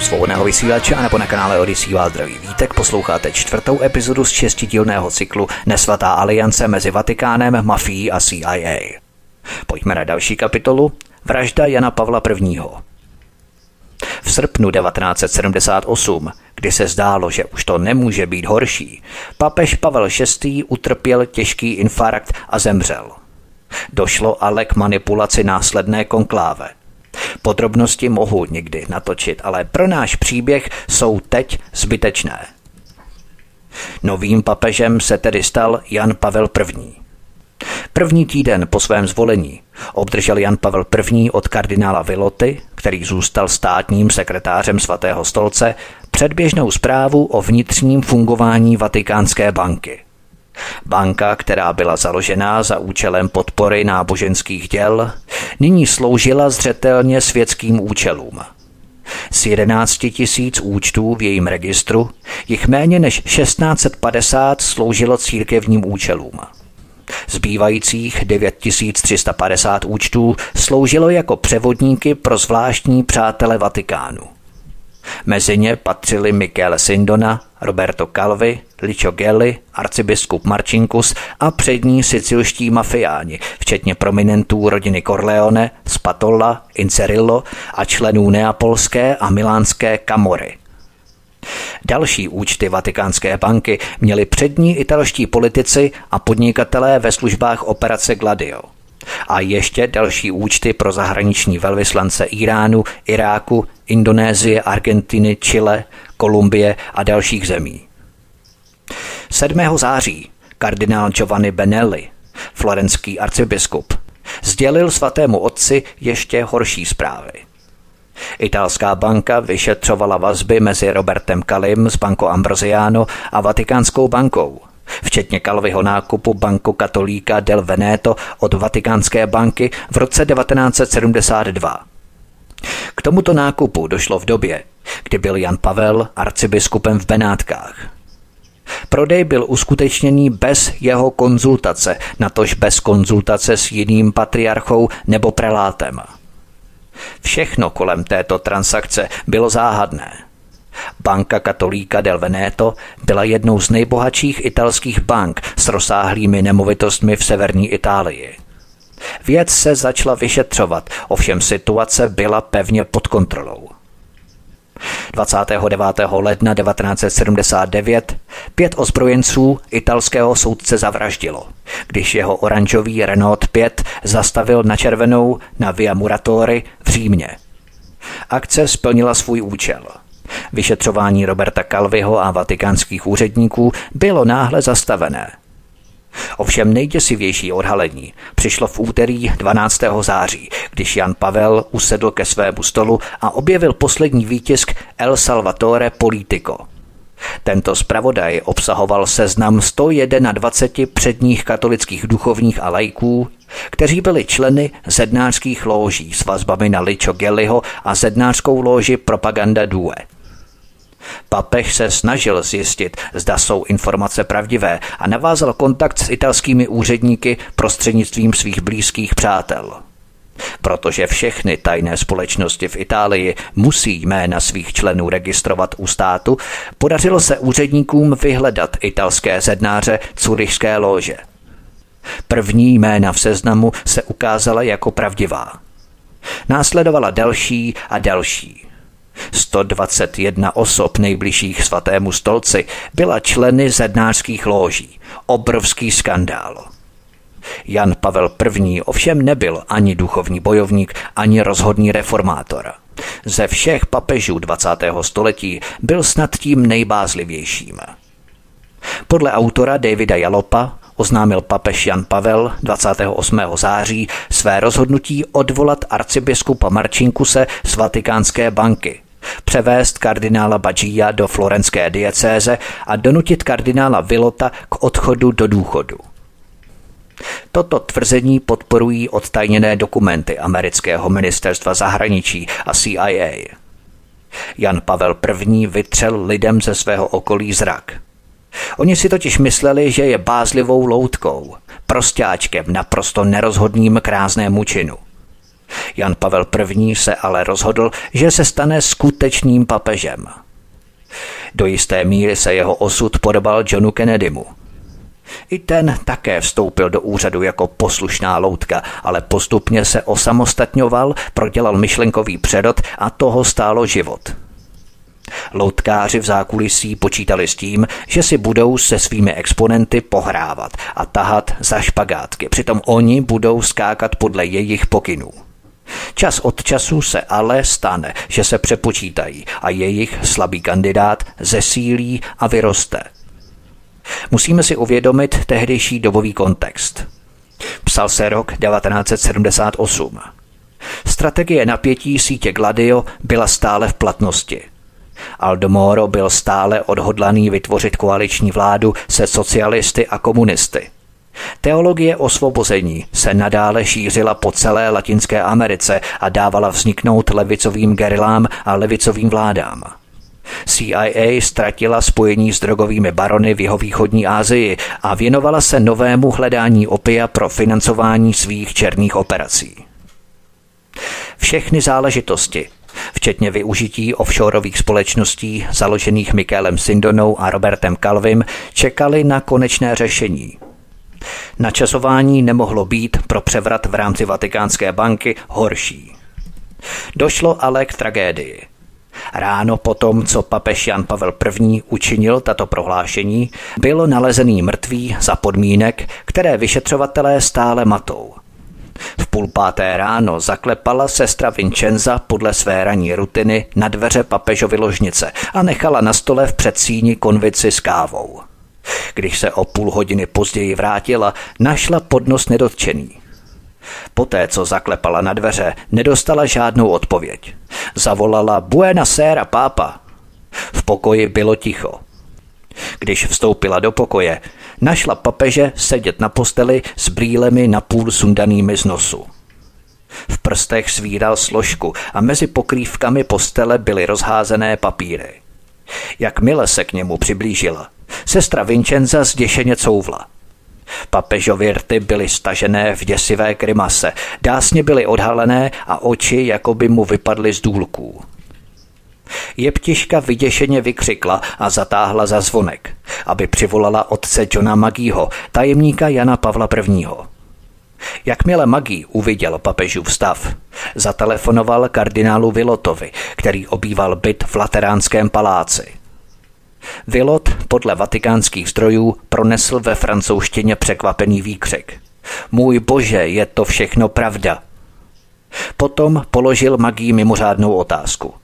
Magazínu Svobodného vysílače a nebo na kanále Odyssey vás zdraví Vítek, posloucháte 4. epizodu z 6dílného cyklu Nesvatá aliance mezi Vatikánem, mafií a CIA. Pojďme na další kapitolu. Vražda Jana Pavla I. V srpnu 1978, kdy se zdálo, že už to nemůže být horší, papež Pavel VI. Utrpěl těžký infarkt a zemřel. Došlo ale k manipulaci následné konkláve. Podrobnosti mohu někdy natočit, ale pro náš příběh jsou teď zbytečné. Novým papežem se tedy stal Jan Pavel I. První týden po svém zvolení obdržel Jan Pavel I. od kardinála Viloty, který zůstal státním sekretářem Svatého stolce, předběžnou zprávu o vnitřním fungování Vatikánské banky. Banka, která byla založena za účelem podpory náboženských děl, nyní sloužila zřetelně světským účelům. Z 11 000 účtů v jejím registru jich méně než 1650 sloužilo církevním účelům. Zbývajících 9350 účtů sloužilo jako převodníky pro zvláštní přátele Vatikánu. Mezi ně patřili Mikelem Sindonou, Roberto Calvi, Licio Gelli, arcibiskup Marcinkus a přední sicilští mafiáni, včetně prominentů rodiny Corleone, Spatola, Incerillo a členů neapolské a milánské Camory. Další účty Vatikánské banky měli přední italští politici a podnikatelé ve službách operace Gladio. A ještě další účty pro zahraniční velvyslance Iránu, Iráku, Indonésie, Argentiny, Chile, Kolumbie a dalších zemí. 7. září kardinál Giovanni Benelli, florenský arcibiskup, sdělil svatému otci ještě horší zprávy. Italská banka vyšetřovala vazby mezi Robertem Calim z Banco Ambrosiano a Vatikánskou bankou, včetně Calviho nákupu Banco Cattolica del Veneto od Vatikánské banky v roce 1972. K tomuto nákupu došlo v době, kdy byl Jan Pavel arcibiskupem v Benátkách. Prodej byl uskutečněný bez jeho konzultace, natož bez konzultace s jiným patriarchou nebo prelátem. Všechno kolem této transakce bylo záhadné. Banka Cattolica del Veneto byla jednou z nejbohatších italských bank s rozsáhlými nemovitostmi v severní Itálii. Věc se začala vyšetřovat, ovšem situace byla pevně pod kontrolou. 29. ledna 1979 5 ozbrojenců italského soudce zavraždilo, když jeho oranžový Renault 5 zastavil na červenou na Via Muratori v Římě. Akce splnila svůj účel. Vyšetřování Roberta Calviho a vatikánských úředníků bylo náhle zastavené. Ovšem nejděsivější odhalení přišlo v úterý 12. září, když Jan Pavel usedl ke svému stolu a objevil poslední výtisk El Salvatore Politico. Tento zpravodaj obsahoval seznam 121 předních katolických duchovních a laiků, kteří byli členy zednářských lóží s vazbami na Licio Gelliho a zednářskou lóži Propaganda Due. Papež se snažil zjistit, zda jsou informace pravdivé a navázal kontakt s italskými úředníky prostřednictvím svých blízkých přátel. Protože všechny tajné společnosti v Itálii musí jména svých členů registrovat u státu, podařilo se úředníkům vyhledat italské zednáře Curyšské lóže. První jména v seznamu se ukázala jako pravdivá. Následovala další a další. 121 osob nejbližších svatému stolci byla členy zednářských lóží. Obrovský skandál. Jan Pavel I. ovšem nebyl ani duchovní bojovník, ani rozhodný reformátor. Ze všech papežů 20. století byl snad tím nejbázlivějším. Podle autora Davida Jalopa oznámil papež Jan Pavel 28. září své rozhodnutí odvolat arcibiskupa Marcinkuse z Vatikánské banky, převést kardinála Baggia do florenské diecéze a donutit kardinála Villota k odchodu do důchodu. Toto tvrzení podporují odtajněné dokumenty amerického ministerstva zahraničí a CIA. Jan Pavel I. vytřel lidem ze svého okolí zrak. Oni si totiž mysleli, že je bázlivou loutkou, prostáčkem naprosto nerozhodným k ráznému činu. Jan Pavel I. se ale rozhodl, že se stane skutečným papežem. Do jisté míry se jeho osud podobal Johnu Kennedymu. I ten také vstoupil do úřadu jako poslušná loutka, ale postupně se osamostatňoval, prodělal myšlenkový přerod a toho stálo život. Loutkáři v zákulisí počítali s tím, že si budou se svými exponenty pohrávat a tahat za špagátky, přitom oni budou skákat podle jejich pokynů. Čas od času se ale stane, že se přepočítají a jejich slabý kandidát zesílí a vyroste. Musíme si uvědomit tehdejší dobový kontext. Psal se rok 1978. Strategie napětí sítě Gladio byla stále v platnosti. Aldo Moro byl stále odhodlaný vytvořit koaliční vládu se socialisty a komunisty. Teologie osvobození se nadále šířila po celé Latinské Americe a dávala vzniknout levicovým gerilám a levicovým vládám. CIA ztratila spojení s drogovými barony v jihovýchodní Asii a věnovala se novému hledání opia pro financování svých černých operací. Všechny záležitosti, včetně využití offshoreových společností založených Mikelem Sindonou a Robertem Calvim, čekaly na konečné řešení. Načasování nemohlo být pro převrat v rámci Vatikánské banky horší. Došlo ale k tragédii. Ráno potom, co papež Jan Pavel I. učinil tato prohlášení, bylo nalezený mrtvý za podmínek, které vyšetřovatelé stále matou. V 5:30 ráno zaklepala sestra Vincenza podle své ranní rutiny na dveře papežovy ložnice a nechala na stole v předsíni konvici s kávou. Když se o 30 minut později vrátila, našla podnos nedotčený. Poté, co zaklepala na dveře, nedostala žádnou odpověď. Zavolala Buenasera, pápa. V pokoji bylo ticho. Když vstoupila do pokoje, našla papeže sedět na posteli s brýlemi napůl sundanými z nosu. V prstech svíral složku a mezi pokrývkami postele byly rozházené papíry. Jakmile se k němu přiblížila, sestra Vincenza zděšeně couvla. Papežovy rty byly stažené v děsivé grimase, dásně byly odhalené a oči jakoby mu vypadly z důlků. Jeptiška vyděšeně vykřikla a zatáhla za zvonek, aby přivolala otce Johna Magího, tajemníka Jana Pavla I. Jakmile Magí uviděl papežův stav, zatelefonoval kardinálu Vilotovi, který obýval byt v Lateránském paláci. Vilot podle vatikánských zdrojů pronesl ve francouzštině překvapený výkřik: "Můj bože, je to všechno pravda." Potom položil Magí mimořádnou otázku: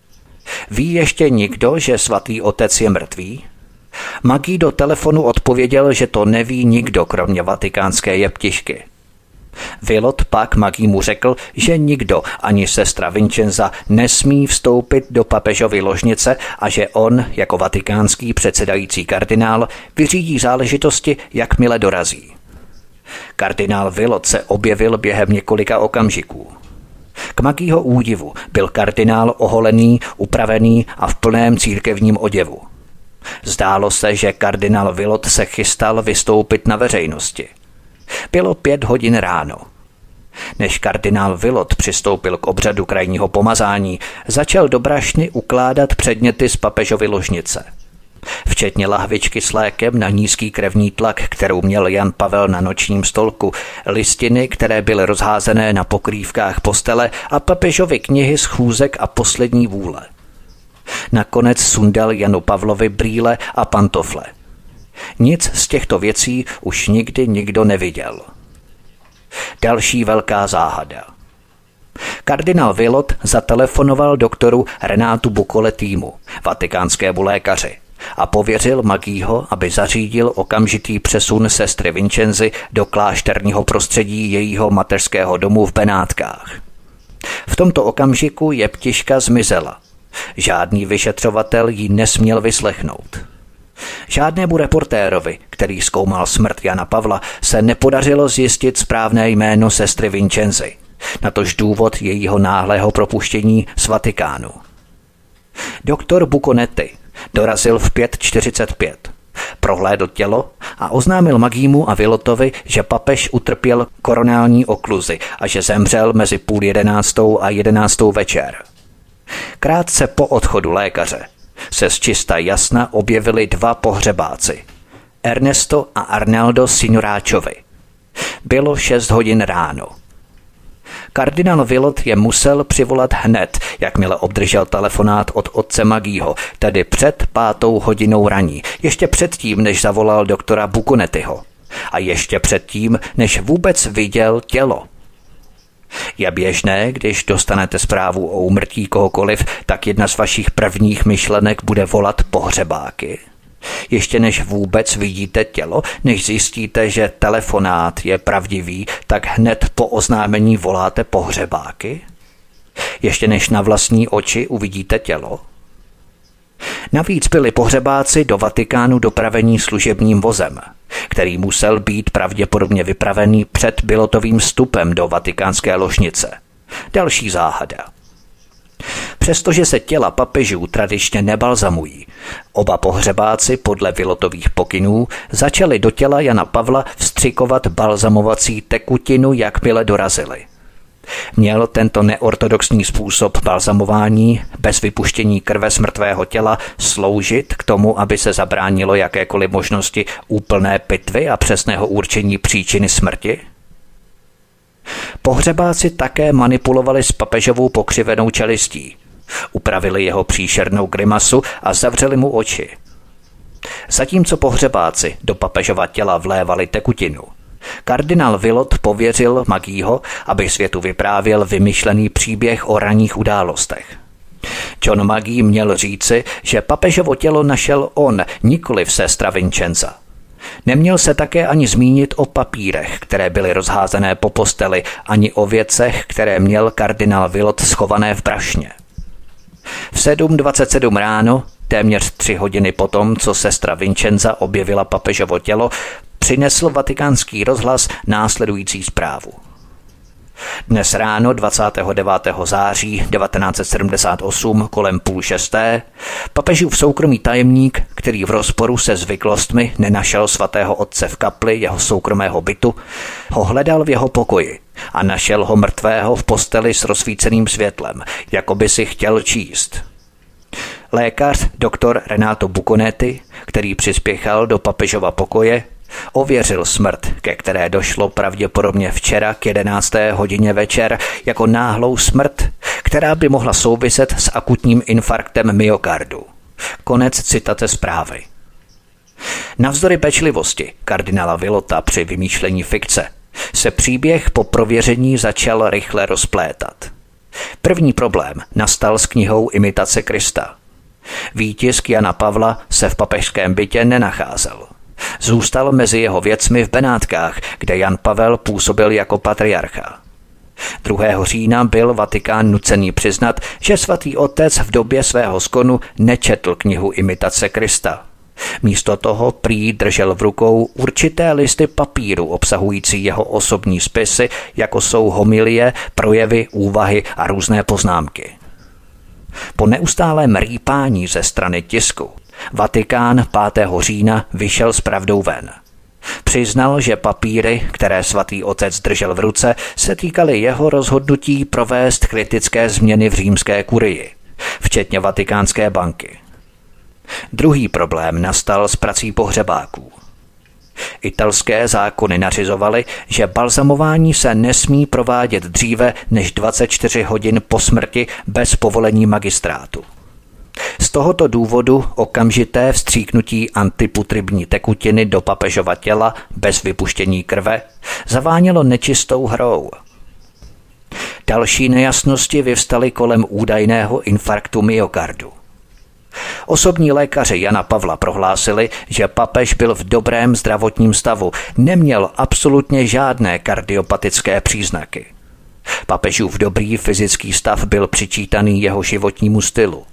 "Ví ještě nikdo, že svatý otec je mrtvý?" Magí do telefonu odpověděl, že to neví nikdo kromě vatikánské jeptišky. Vilot pak Magí mu řekl, že nikdo, ani sestra Vincenza, nesmí vstoupit do papežovy ložnice a že on, jako vatikánský předsedající kardinál, vyřídí záležitosti, jakmile dorazí. Kardinál Vilot se objevil během několika okamžiků. K Magího údivu byl kardinál oholený, upravený a v plném církevním oděvu. Zdálo se, že kardinál Vilot se chystal vystoupit na veřejnosti. Bylo 5:00 ráno. Než kardinál Vilot přistoupil k obřadu krajního pomazání, začal do brašny ukládat předměty z papežovy ložnice. Včetně lahvičky s lékem na nízký krevní tlak, kterou měl Jan Pavel na nočním stolku, listiny, které byly rozházené na pokrývkách postele a papežovy knihy schůzek a poslední vůle. Nakonec sundal Janu Pavlovi brýle a pantofle. Nic z těchto věcí už nikdy nikdo neviděl. Další velká záhada. Kardinál Vilot zatelefonoval doktoru Renátu Bucolettimu, vatikánskému lékaři, a pověřil Magího, aby zařídil okamžitý přesun sestry Vincenzy do klášterního prostředí jejího mateřského domu v Benátkách. V tomto okamžiku jeptiška zmizela. Žádný vyšetřovatel ji nesměl vyslechnout. Žádnému reportérovi, který zkoumal smrt Jana Pavla, se nepodařilo zjistit správné jméno sestry Vincenzy, natož důvod jejího náhlého propuštění z Vatikánu. Doktor Buconetti dorazil v 5:45, Prohlédl tělo a oznámil Magímu a Vilotovi, že papež utrpěl koronální okluzi a že zemřel mezi 10:30 a 11:00 večer. Krátce po odchodu lékaře se zčista jasna objevili dva pohřebáci, Ernesto a Arnaldo Signoráčovi. Bylo 6:00 ráno. Kardinál Willot je musel přivolat hned, jakmile obdržel telefonát od otce Magího, tedy před 5:00 raní, ještě předtím, než zavolal doktora Buconetyho a ještě předtím, než vůbec viděl tělo. Je běžné, když dostanete zprávu o úmrtí kohokoliv, tak jedna z vašich prvních myšlenek bude volat pohřebáky. Ještě než vůbec vidíte tělo, než zjistíte, že telefonát je pravdivý, tak hned po oznámení voláte pohřebáky? Ještě než na vlastní oči uvidíte tělo? Navíc byli pohřebáci do Vatikánu dopravení služebním vozem, který musel být pravděpodobně vypravený před Bilotovým vstupem do vatikánské ložnice. Další záhada. Přestože se těla papežů tradičně nebalzamují, oba pohřebáci podle Vilotových pokynů začali do těla Jana Pavla vstřikovat balzamovací tekutinu, jakmile dorazili. Měl tento neortodoxní způsob balzamování bez vypuštění krve z mrtvého těla sloužit k tomu, aby se zabránilo jakékoliv možnosti úplné pitvy a přesného určení příčiny smrti? Pohřebáci také manipulovali s papežovou pokřivenou čelistí. Upravili jeho příšernou grimasu a zavřeli mu oči. Zatímco pohřebáci do papežova těla vlévali tekutinu, kardinál Willot pověřil Magího, aby světu vyprávěl vymyšlený příběh o ranních událostech. John Magí měl říci, že papežovo tělo našel on, nikoliv sestra Vincenza. Neměl se také ani zmínit o papírech, které byly rozházené po posteli, ani o věcech, které měl kardinál Willot schované v brašně. V 7:27 ráno, téměř 3 hodiny potom, co sestra Vincenza objevila papežovo tělo, přinesl Vatikánský rozhlas následující zprávu. Dnes ráno 29. září 1978 kolem 5:30 papežův soukromý tajemník, který v rozporu se zvyklostmi nenašel svatého otce v kapli jeho soukromého bytu, ho hledal v jeho pokoji a našel ho mrtvého v posteli s rozsvíceným světlem, jako by si chtěl číst. Lékař doktor Renato Buconetti, který přispěchal do papežova pokoje, ověřil smrt, ke které došlo pravděpodobně včera k 11:00 večer, jako náhlou smrt, která by mohla souviset s akutním infarktem myokardu. Konec citace zprávy. Navzdory pečlivosti kardinála Willota při vymýšlení fikce se příběh po prověření začal rychle rozplétat. První problém nastal s knihou Imitace Krista. Výtisk Jana Pavla se v papežském bytě nenacházel. Zůstal mezi jeho věcmi v Benátkách, kde Jan Pavel působil jako patriarcha. 2. října byl Vatikán nucený přiznat, že svatý otec v době svého skonu nečetl knihu Imitace Krista. Místo toho prý držel v rukou určité listy papíru obsahující jeho osobní spisy, jako jsou homilie, projevy, úvahy a různé poznámky. Po neustálém rýpání ze strany tisku Vatikán 5. října vyšel s pravdou ven. Přiznal, že papíry, které svatý otec držel v ruce, se týkaly jeho rozhodnutí provést kritické změny v římské kurii, včetně Vatikánské banky. Druhý problém nastal s prací pohřebáků. Italské zákony nařizovaly, že balzamování se nesmí provádět dříve než 24 hodin po smrti bez povolení magistrátu. Z tohoto důvodu okamžité vstříknutí antiputribní tekutiny do papežova těla bez vypuštění krve zavánělo nečistou hrou. Další nejasnosti vyvstaly kolem údajného infarktu myokardu. Osobní lékaři Jana Pavla prohlásili, že papež byl v dobrém zdravotním stavu, neměl absolutně žádné kardiopatické příznaky. Papežův dobrý fyzický stav byl přičítaný jeho životnímu stylu.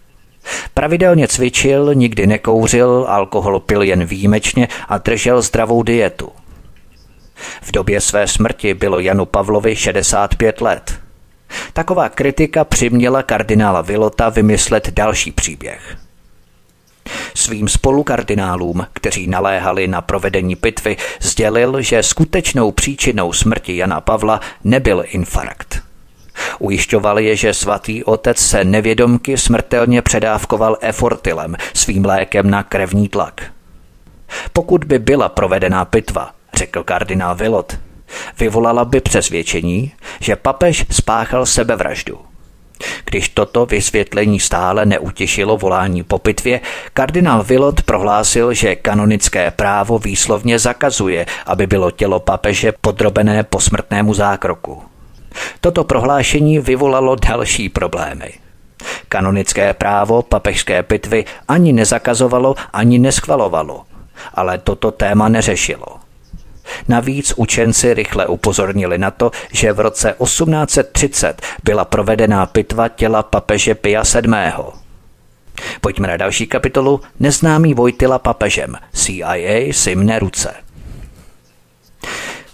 Pravidelně cvičil, nikdy nekouřil, alkohol pil jen výjimečně a držel zdravou dietu. V době své smrti bylo Janu Pavlovi 65 let. Taková kritika přiměla kardinála Willota vymyslet další příběh. svým spolukardinálům, kteří naléhali na provedení pitvy, sdělil, že skutečnou příčinou smrti Jana Pavla nebyl infarkt. Ujišťoval je, že svatý otec se nevědomky smrtelně předávkoval efortilem, svým lékem na krevní tlak. Pokud by byla provedená pitva, řekl kardinál Willott, vyvolala by přesvědčení, že papež spáchal sebevraždu. Když toto vysvětlení stále neutěšilo volání po pitvě, kardinál Willott prohlásil, že kanonické právo výslovně zakazuje, aby bylo tělo papeže podrobené posmrtnému zákroku. Toto prohlášení vyvolalo další problémy. Kanonické právo papežské pitvy ani nezakazovalo, ani neschvalovalo, ale toto téma neřešilo. Navíc učenci rychle upozornili na to, že v roce 1830 byla provedená pitva těla papeže Pia VII. Pojďme na další kapitolu Neznámý Vojtila papežem, CIA Simné ruce.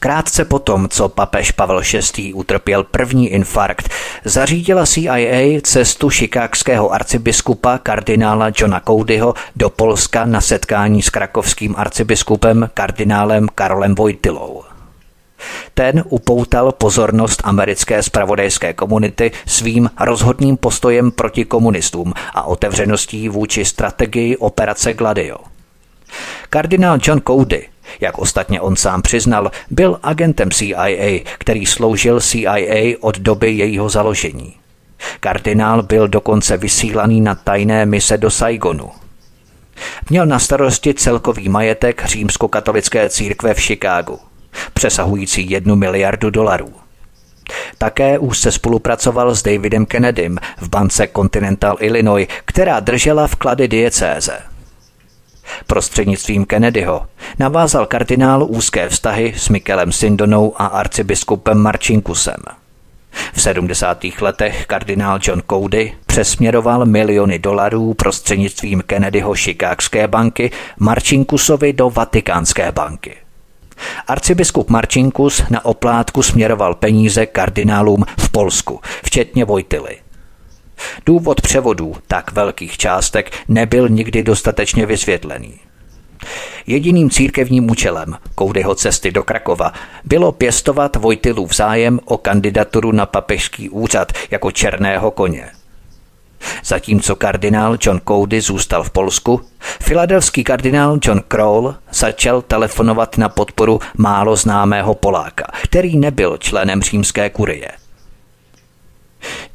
Krátce potom, co papež Pavel VI. Utrpěl první infarkt, zařídila CIA cestu chicagského arcibiskupa kardinála Johna Codyho do Polska na setkání s krakovským arcibiskupem kardinálem Karolem Wojtylou. Ten upoutal pozornost americké zpravodajské komunity svým rozhodným postojem proti komunistům a otevřeností vůči strategii operace Gladio. Kardinál John Cody, jak ostatně on sám přiznal, byl agentem CIA, který sloužil CIA od doby jejího založení. Kardinál byl dokonce vysílaný na tajné mise do Saigonu. Měl na starosti celkový majetek římskokatolické církve v Chicagu, přesahující 1 miliardu dolarů. Také už se spolupracoval s Davidem Kennedym v bance Continental Illinois, která držela vklady diecéze. Prostřednictvím Kennedyho navázal kardinál úzké vztahy s Mikelem Sindonou a arcibiskupem Marcinkusem. V 70. letech kardinál John Cody přesměroval $1 miliony prostřednictvím Kennedyho Chicagské banky Marcinkusovi do Vatikánské banky. Arcibiskup Marcinkus na oplátku směroval peníze kardinálům v Polsku, včetně Wojtyly. Důvod převodů tak velkých částek nebyl nikdy dostatečně vysvětlený. Jediným církevním účelem Codyho cesty do Krakova bylo pěstovat Wojtylův zájem o kandidaturu na papežský úřad jako černého koně. Zatímco kardinál John Cody zůstal v Polsku, filadelfský kardinál John Crowell začal telefonovat na podporu málo známého Poláka, který nebyl členem římské kurie.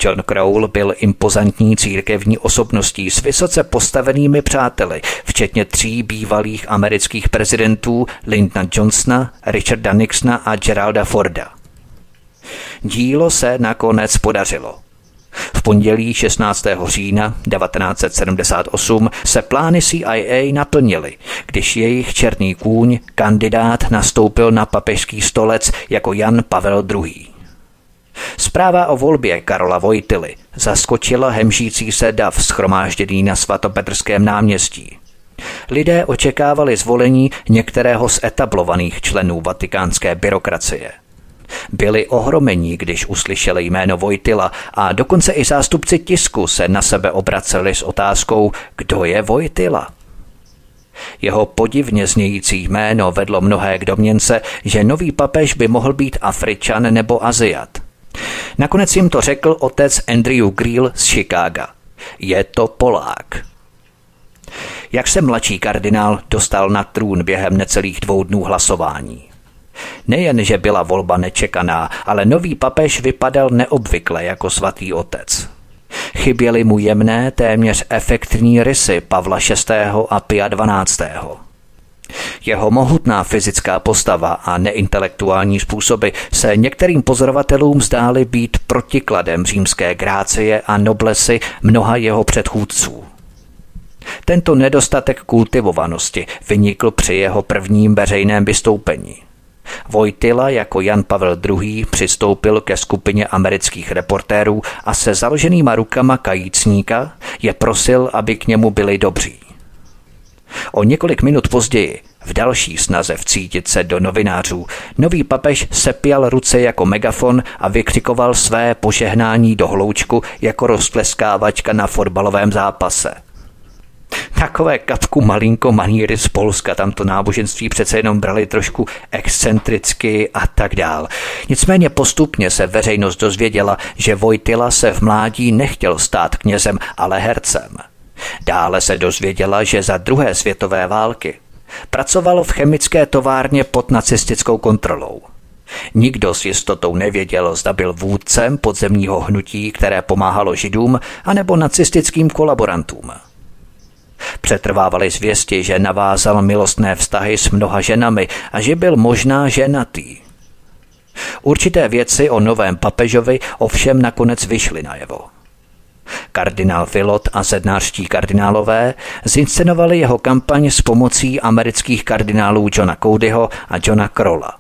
John Crowell byl impozantní církevní osobností s vysoce postavenými přáteli, včetně 3 bývalých amerických prezidentů Lyndona Johnsona, Richarda Nixona a Geralda Forda. Dílo se nakonec podařilo. V pondělí 16. října 1978 se plány CIA naplnily, když jejich černý kůň kandidát nastoupil na papežský stolec jako Jan Pavel II. Zpráva o volbě Karola Wojtyly zaskočila hemžící se dav shromážděný na Svatopetrském náměstí. Lidé očekávali zvolení některého z etablovaných členů vatikánské byrokracie. Byli ohromení, když uslyšeli jméno Wojtyla, a dokonce i zástupci tisku se na sebe obraceli s otázkou, kdo je Wojtyla. Jeho podivně znějící jméno vedlo mnohé k domněnce, že nový papež by mohl být Afričan nebo Aziat. Nakonec jim to řekl otec Andrew Greel z Chicaga. Je to Polák. Jak se mladší kardinál dostal na trůn během necelých 2 dnů hlasování? Nejen, že byla volba nečekaná, ale nový papež vypadal neobvykle jako svatý otec. Chyběly mu jemné, téměř efektní rysy Pavla VI. A Pia XII. Jeho mohutná fyzická postava a neintelektuální způsoby se některým pozorovatelům zdály být protikladem římské grácie a noblesy mnoha jeho předchůdců. Tento nedostatek kultivovanosti vynikl při jeho prvním veřejném vystoupení. Wojtyla jako Jan Pavel II. Přistoupil ke skupině amerických reportérů a se založenýma rukama kajícníka je prosil, aby k němu byli dobří. O několik minut později, v další snaze vcítit se do novinářů, nový papež sepjal ruce jako megafon a vykřikoval své požehnání do hloučku jako roztleskávačka na fotbalovém zápase. takové katku malinko maníry z Polska, tam to náboženství přece jenom brali trošku excentricky a tak dál. Nicméně postupně se veřejnost dozvěděla, že Wojtyla se v mládí nechtěl stát knězem, ale hercem. Dále se dozvěděla, že za druhé světové války pracoval v chemické továrně pod nacistickou kontrolou. Nikdo s jistotou nevěděl, zda byl vůdcem podzemního hnutí, které pomáhalo Židům, anebo nacistickým kolaborantům. Přetrvávaly zvěsti, že navázal milostné vztahy s mnoha ženami a že byl možná ženatý. Určité věci o novém papežovi ovšem nakonec vyšly najevo. Kardinál Willott a zednářští kardinálové zinscenovali jeho kampaň s pomocí amerických kardinálů Johna Codyho a Johna Crolla.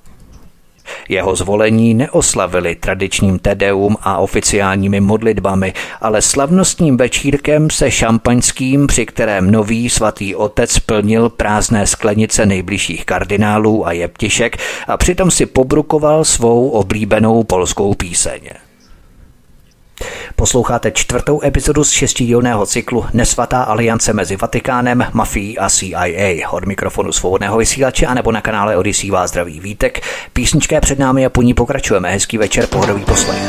Jeho zvolení neoslavili tradičním tedeum a oficiálními modlitbami, ale slavnostním večírkem se šampaňským, při kterém nový svatý otec plnil prázdné sklenice nejbližších kardinálů a jeptišek a přitom si pobrukoval svou oblíbenou polskou píseň. Posloucháte 4. epizodu z 6dílného cyklu Nesvatá aliance mezi Vatikánem, mafií a CIA. Od mikrofonu svobodného vysílače anebo na kanále Odyssey vás zdraví Vítek. Písnička je před námi a po ní pokračujeme. Hezký večer, pohodový poslech.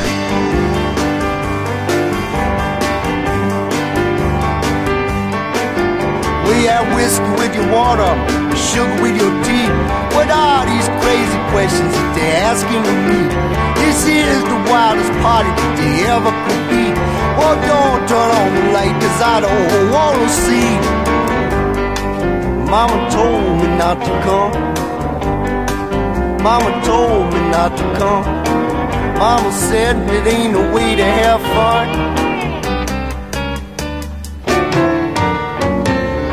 We have whiskey with your water, sugar with your tea. What are these crazy questions that they're asking me? This is the wildest party that they ever could be. Oh, don't turn on the light, cause I don't wanna see. Mama told me not to come. Mama told me not to come. Mama said it ain't a way to have fun.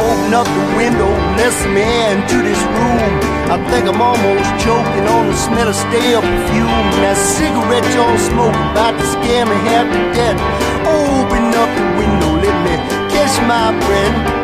Open up the window, let's me into this room. I think I'm almost choking on the smell of stale perfume. That cigarette y'all smoke about to scare me half to death. Open up the window, let me catch my breath.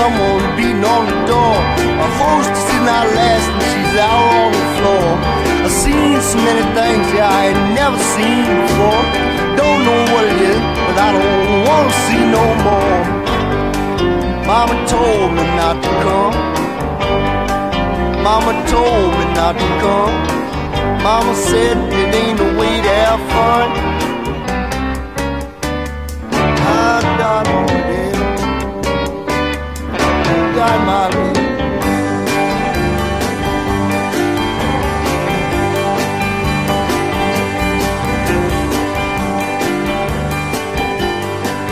Someone beating on the door. A hostess is not lasting, she's out on the floor. I've seen so many things that I ain't never seen before. Don't know what it is, but I don't want to see no more. Mama told me not to come. Mama told me not to come. Mama said it ain't a way to have fun. I don't know. I'm out.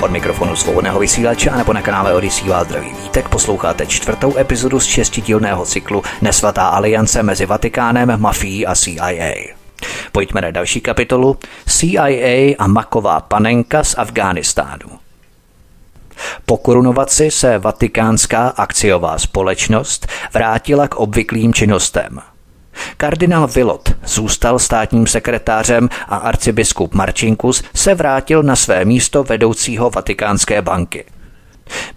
Od mikrofonu svobodného vysílače anebo na kanále Odyssey vás zdraví Vítek, posloucháte 4. epizodu z 6dílného cyklu Nesvatá aliance mezi Vatikánem, mafií a CIA. Pojďme na další kapitolu CIA a maková panenka z Afghánistánu. Po korunovaci se Vatikánská akciová společnost vrátila k obvyklým činnostem. Kardinál Willott zůstal státním sekretářem a arcibiskup Marcinkus se vrátil na své místo vedoucího Vatikánské banky.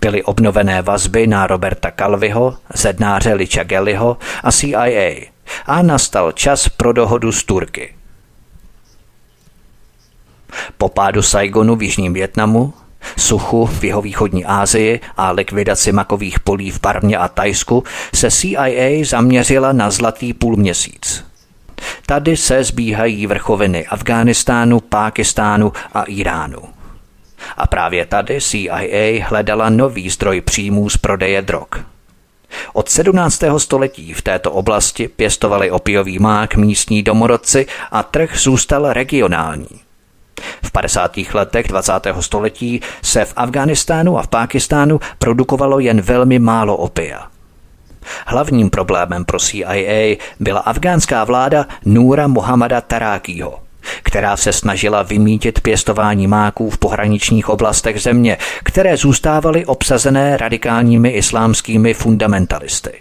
Byly obnovené vazby na Roberta Calviho, zednáře Licia Gelliho a CIA a nastal čas pro dohodu s Turky. Po pádu Saigonu v jižním Vietnamu, suchu v jihovýchodní Asii a likvidaci makových polí v Barmě a Thajsku se CIA zaměřila na zlatý půlměsíc. Tady se zbíhají vrchoviny Afghánistánu, Pákistánu a Iránu. A právě tady CIA hledala nový zdroj příjmů z prodeje drog. Od 17. století v této oblasti pěstovali opiový mák místní domorodci a trh zůstal regionální. V 50. letech 20. století se v Afghánistánu a v Pákistánu produkovalo jen velmi málo opia. Hlavním problémem pro CIA byla afgánská vláda Nura Muhammada Tarákího, která se snažila vymítit pěstování máků v pohraničních oblastech země, které zůstávaly obsazené radikálními islámskými fundamentalisty.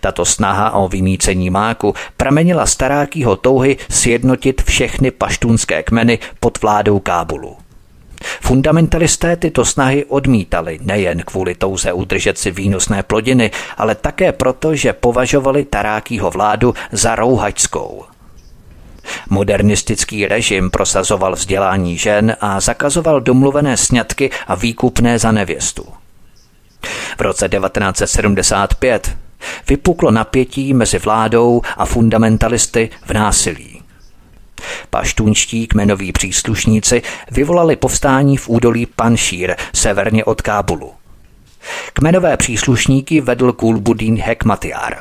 Tato snaha o vymýcení máku pramenila z Tarákího touhy sjednotit všechny paštunské kmeny pod vládou Kábulu. Fundamentalisté tyto snahy odmítali nejen kvůli touze udržet si výnosné plodiny, ale také proto, že považovali Tarákího vládu za rouhačskou. Modernistický režim prosazoval vzdělání žen a zakazoval domluvené sňatky a výkupné za nevěstu. V roce 1975 vypuklo napětí mezi vládou a fundamentalisty v násilí. Paštunští kmenoví příslušníci vyvolali povstání v údolí Panšír, severně od Kábulu. Kmenové příslušníky vedl Gulbuddin Hekmatyar,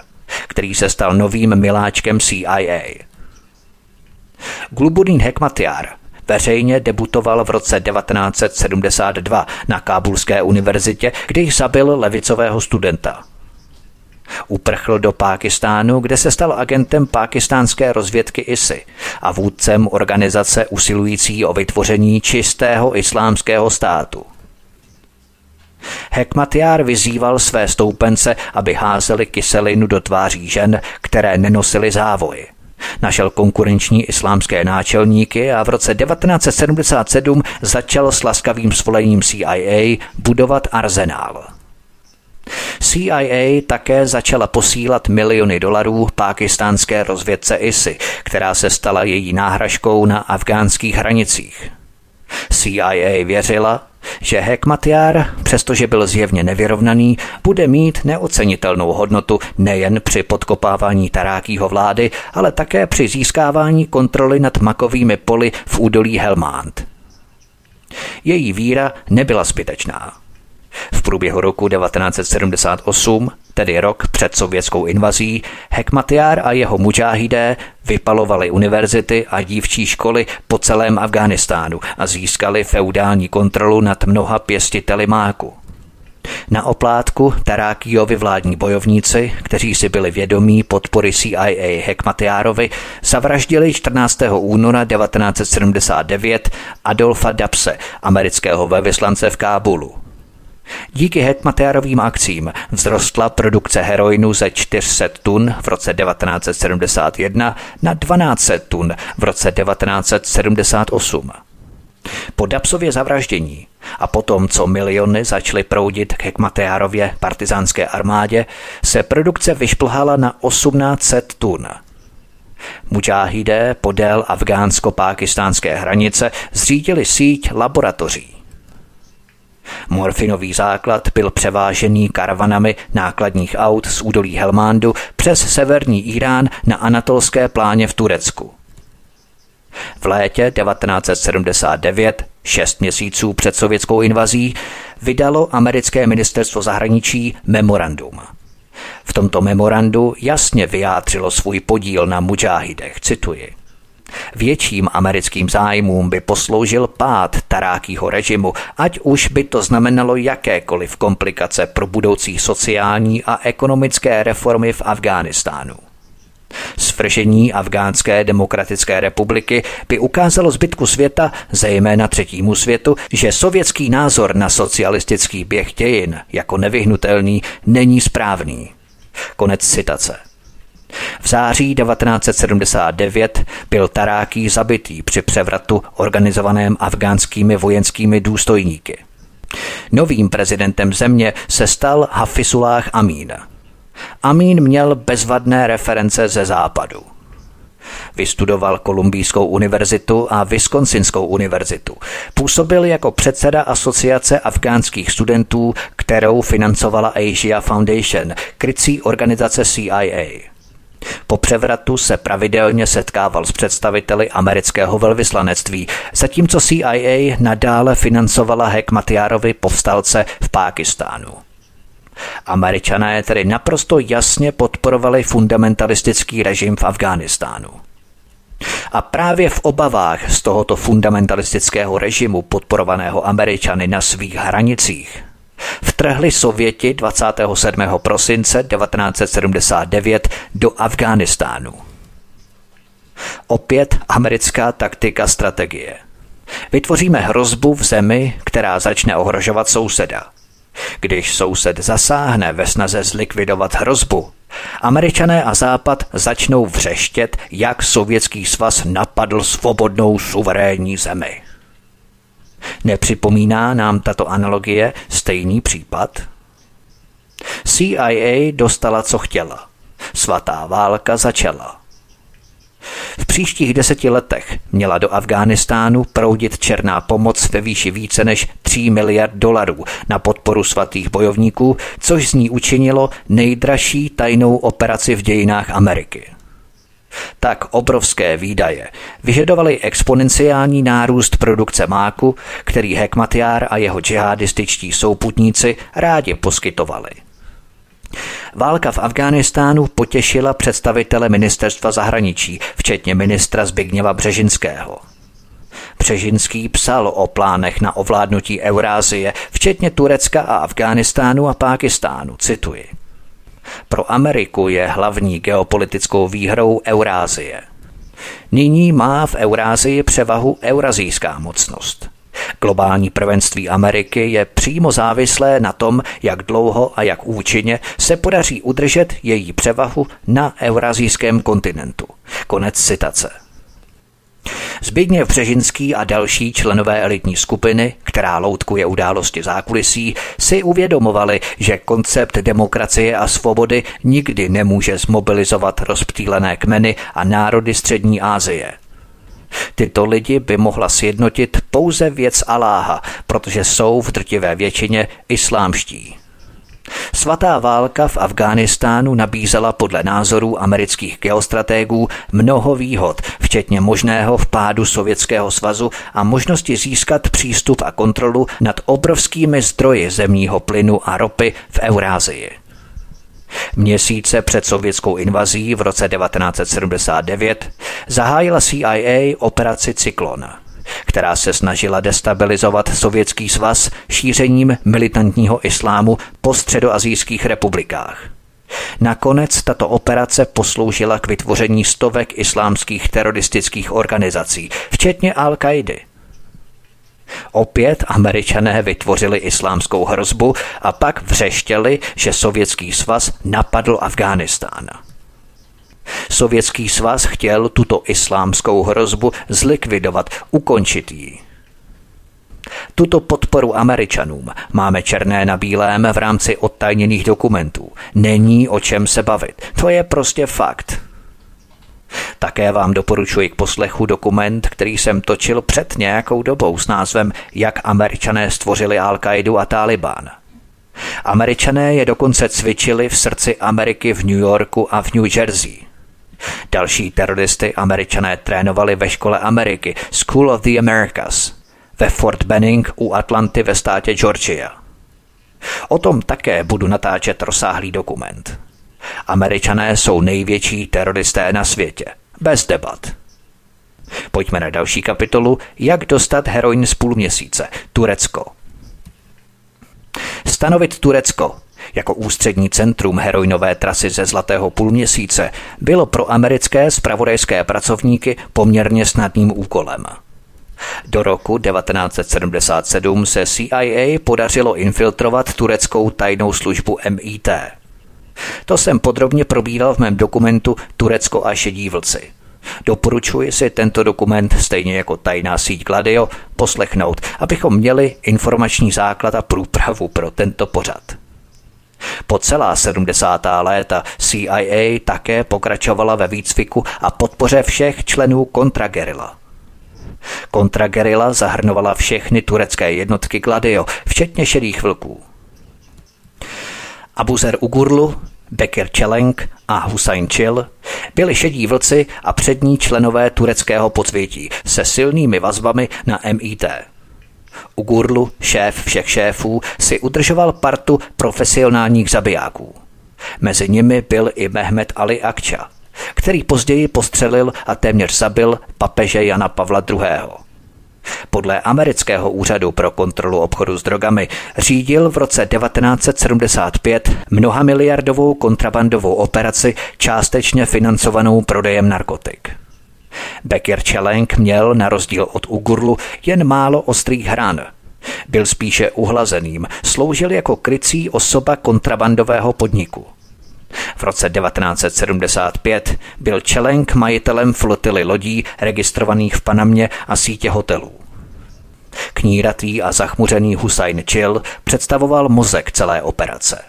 který se stal novým miláčkem CIA. Gulbuddin Hekmatyar veřejně debutoval v roce 1972 na Kábulské univerzitě, kde zabil levicového studenta. Uprchl do Pákistánu, kde se stal agentem pákistánské rozvědky ISI a vůdcem organizace usilující o vytvoření čistého islámského státu. Hekmatyar vyzýval své stoupence, aby házeli kyselinu do tváří žen, které nenosily závoj. Našel konkurenční islámské náčelníky a v roce 1977 začal s laskavým svolením CIA budovat arzenál. CIA také začala posílat miliony dolarů pákistánské rozvědce ISI, která se stala její náhražkou na afgánských hranicích. CIA věřila, že Hekmatyar, přestože byl zjevně nevyrovnaný, bude mít neocenitelnou hodnotu nejen při podkopávání Tarákího vlády, ale také při získávání kontroly nad makovými poli v údolí Helmand. Její víra nebyla zbytečná. V průběhu roku 1978, tedy rok před sovětskou invazí, Hekmatyar a jeho mudžáhidé vypalovali univerzity a dívčí školy po celém Afghánistánu a získali feudální kontrolu nad mnoha pěstiteli máku. Na oplátku Tarákíjovi vládní bojovníci, kteří si byli vědomí podpory CIA Hekmatyárovi, zavraždili 14. února 1979 Adolfa Dapse, amerického velvyslance v Kábulu. Díky Hekmatyárovým akcím vzrostla produkce heroinu ze 400 tun v roce 1971 na 1200 tun v roce 1978. Po Dapsově zavraždění a potom, co miliony začaly proudit k Hekmatyárově partizánské armádě, se produkce vyšplhala na 1800 tun. Mudžáhidé podél afgánsko-pákistánské hranice zřídili síť laboratoří. Morfinový základ byl převážený karavanami nákladních aut z údolí Helmandu přes severní Irán na anatolské pláně v Turecku. V létě 1979, 6 měsíců před sovětskou invazí, vydalo americké ministerstvo zahraničí memorandum. V tomto memorandu jasně vyjádřilo svůj podíl na mudžáhidech, cituji: Větším americkým zájmům by posloužil pád Tarákího režimu, ať už by to znamenalo jakékoliv komplikace pro budoucí sociální a ekonomické reformy v Afghánistánu. Svržení Afgánské demokratické republiky by ukázalo zbytku světa, zejména třetímu světu, že sovětský názor na socialistický běh dějin jako nevyhnutelný není správný. Konec citace. V září 1979 byl Tarákí zabitý při převratu organizovaném afgánskými vojenskými důstojníky. Novým prezidentem země se stal Hafizullah Amín. Amín měl bezvadné reference ze západu. Vystudoval Kolumbijskou univerzitu a Wisconsinskou univerzitu. Působil jako předseda asociace afgánských studentů, kterou financovala Asia Foundation, krycí organizace CIA. Po převratu se pravidelně setkával s představiteli amerického velvyslanectví, zatímco CIA nadále financovala Hekmatyárovi povstalce v Pákistánu. Američané tedy naprosto jasně podporovali fundamentalistický režim v Afghánistánu. A právě v obavách z tohoto fundamentalistického režimu podporovaného Američany na svých hranicích vtrhli Sověti 27. prosince 1979 do Afghánistánu. Opět americká taktika strategie. Vytvoříme hrozbu v zemi, která začne ohrožovat souseda. Když soused zasáhne ve snaze zlikvidovat hrozbu, Američané a Západ začnou vřeštět, jak Sovětský svaz napadl svobodnou suverénní zemi. Nepřipomíná nám tato analogie stejný případ? CIA dostala, co chtěla. Svatá válka začala. V příštích 10 letech měla do Afghánistánu proudit černá pomoc ve výši více než 3 miliard dolarů na podporu svatých bojovníků, což z ní učinilo nejdražší tajnou operaci v dějinách Ameriky. Tak obrovské výdaje vyžadovaly exponenciální nárůst produkce máku, který Hekmatyar a jeho džihadističtí souputníci rádi poskytovali. Válka v Afghánistánu potěšila představitele ministerstva zahraničí, včetně ministra Zbigněva Břežinského. Břežinský psal o plánech na ovládnutí Eurázie, včetně Turecka a Afghánistánu a Pákistánu, cituji. Pro Ameriku je hlavní geopolitickou výhrou Eurázie. Nyní má v Eurázii převahu eurazijská mocnost. Globální prvenství Ameriky je přímo závislé na tom, jak dlouho a jak účinně se podaří udržet její převahu na eurazijském kontinentu. Konec citace. Zbigněv Břežinský a další členové elitní skupiny, která loutkuje události zákulisí, si uvědomovali, že koncept demokracie a svobody nikdy nemůže zmobilizovat rozptýlené kmeny a národy Střední Asie. Tyto lidi by mohla sjednotit pouze věc Alláha, protože jsou v drtivé většině islámští. Svatá válka v Afghánistánu nabízela podle názorů amerických geostratégů mnoho výhod, včetně možného vpádu Sovětského svazu a možnosti získat přístup a kontrolu nad obrovskými zdroji zemního plynu a ropy v Eurázii. Měsíce před sovětskou invazí v roce 1979 zahájila CIA operaci Cyklon, která se snažila destabilizovat Sovětský svaz šířením militantního islámu po středoasijských republikách. Nakonec tato operace posloužila k vytvoření stovek islámských teroristických organizací, včetně Al-Kaidy. Opět Američané vytvořili islámskou hrozbu a pak vřeštěli, že Sovětský svaz napadl Afghánistán. Sovětský svaz chtěl tuto islámskou hrozbu zlikvidovat, ukončit ji. Tuto podporu Američanům máme černé na bílém v rámci odtajněných dokumentů. Není o čem se bavit. To je prostě fakt. Také vám doporučuji k poslechu dokument, který jsem točil před nějakou dobou s názvem Jak Američané stvořili Al-Kaidu a Taliban. Američané je dokonce cvičili v srdci Ameriky v New Yorku a v New Jersey. Další teroristy Američané trénovali ve škole Ameriky School of the Americas ve Fort Benning u Atlanty ve státě Georgia. O tom také budu natáčet rozsáhlý dokument. Američané jsou největší teroristé na světě. Bez debat. Pojďme na další kapitolu Jak dostat heroin z půlměsíce. Turecko. Stanovit Turecko jako ústřední centrum heroinové trasy ze Zlatého půlměsíce bylo pro americké zpravodajské pracovníky poměrně snadným úkolem. Do roku 1977 se CIA podařilo infiltrovat tureckou tajnou službu MIT. To jsem podrobně probíral v mém dokumentu Turecko a šedí vlci. Doporučuji si tento dokument, stejně jako tajná síť Gladio, poslechnout, abychom měli informační základ a průpravu pro tento pořad. Po celá 70. léta CIA také pokračovala ve výcviku a podpoře všech členů kontragerila. Kontragerila zahrnovala všechny turecké jednotky Gladio, včetně šedých vlků. Abuzer Uğurlu, Bekir Çelenk a Hüseyin Çil byli šedí vlci a přední členové tureckého podsvětí se silnými vazbami na MIT. Uğurlu, šéf všech šéfů, si udržoval partu profesionálních zabijáků. Mezi nimi byl i Mehmet Ali Akça, který později postřelil a téměř zabil papeže Jana Pavla II. Podle amerického úřadu pro kontrolu obchodu s drogami řídil v roce 1975 mnohamiliardovou kontrabandovou operaci částečně financovanou prodejem narkotik. Bekir Çelenk měl, na rozdíl od Uğurlu, jen málo ostrých hran. Byl spíše uhlazeným, sloužil jako krycí osoba kontrabandového podniku. V roce 1975 byl Çelenk majitelem flotily lodí registrovaných v Panamě a sítě hotelů. Kníratý a zachmuřený Hüseyin Çil představoval mozek celé operace.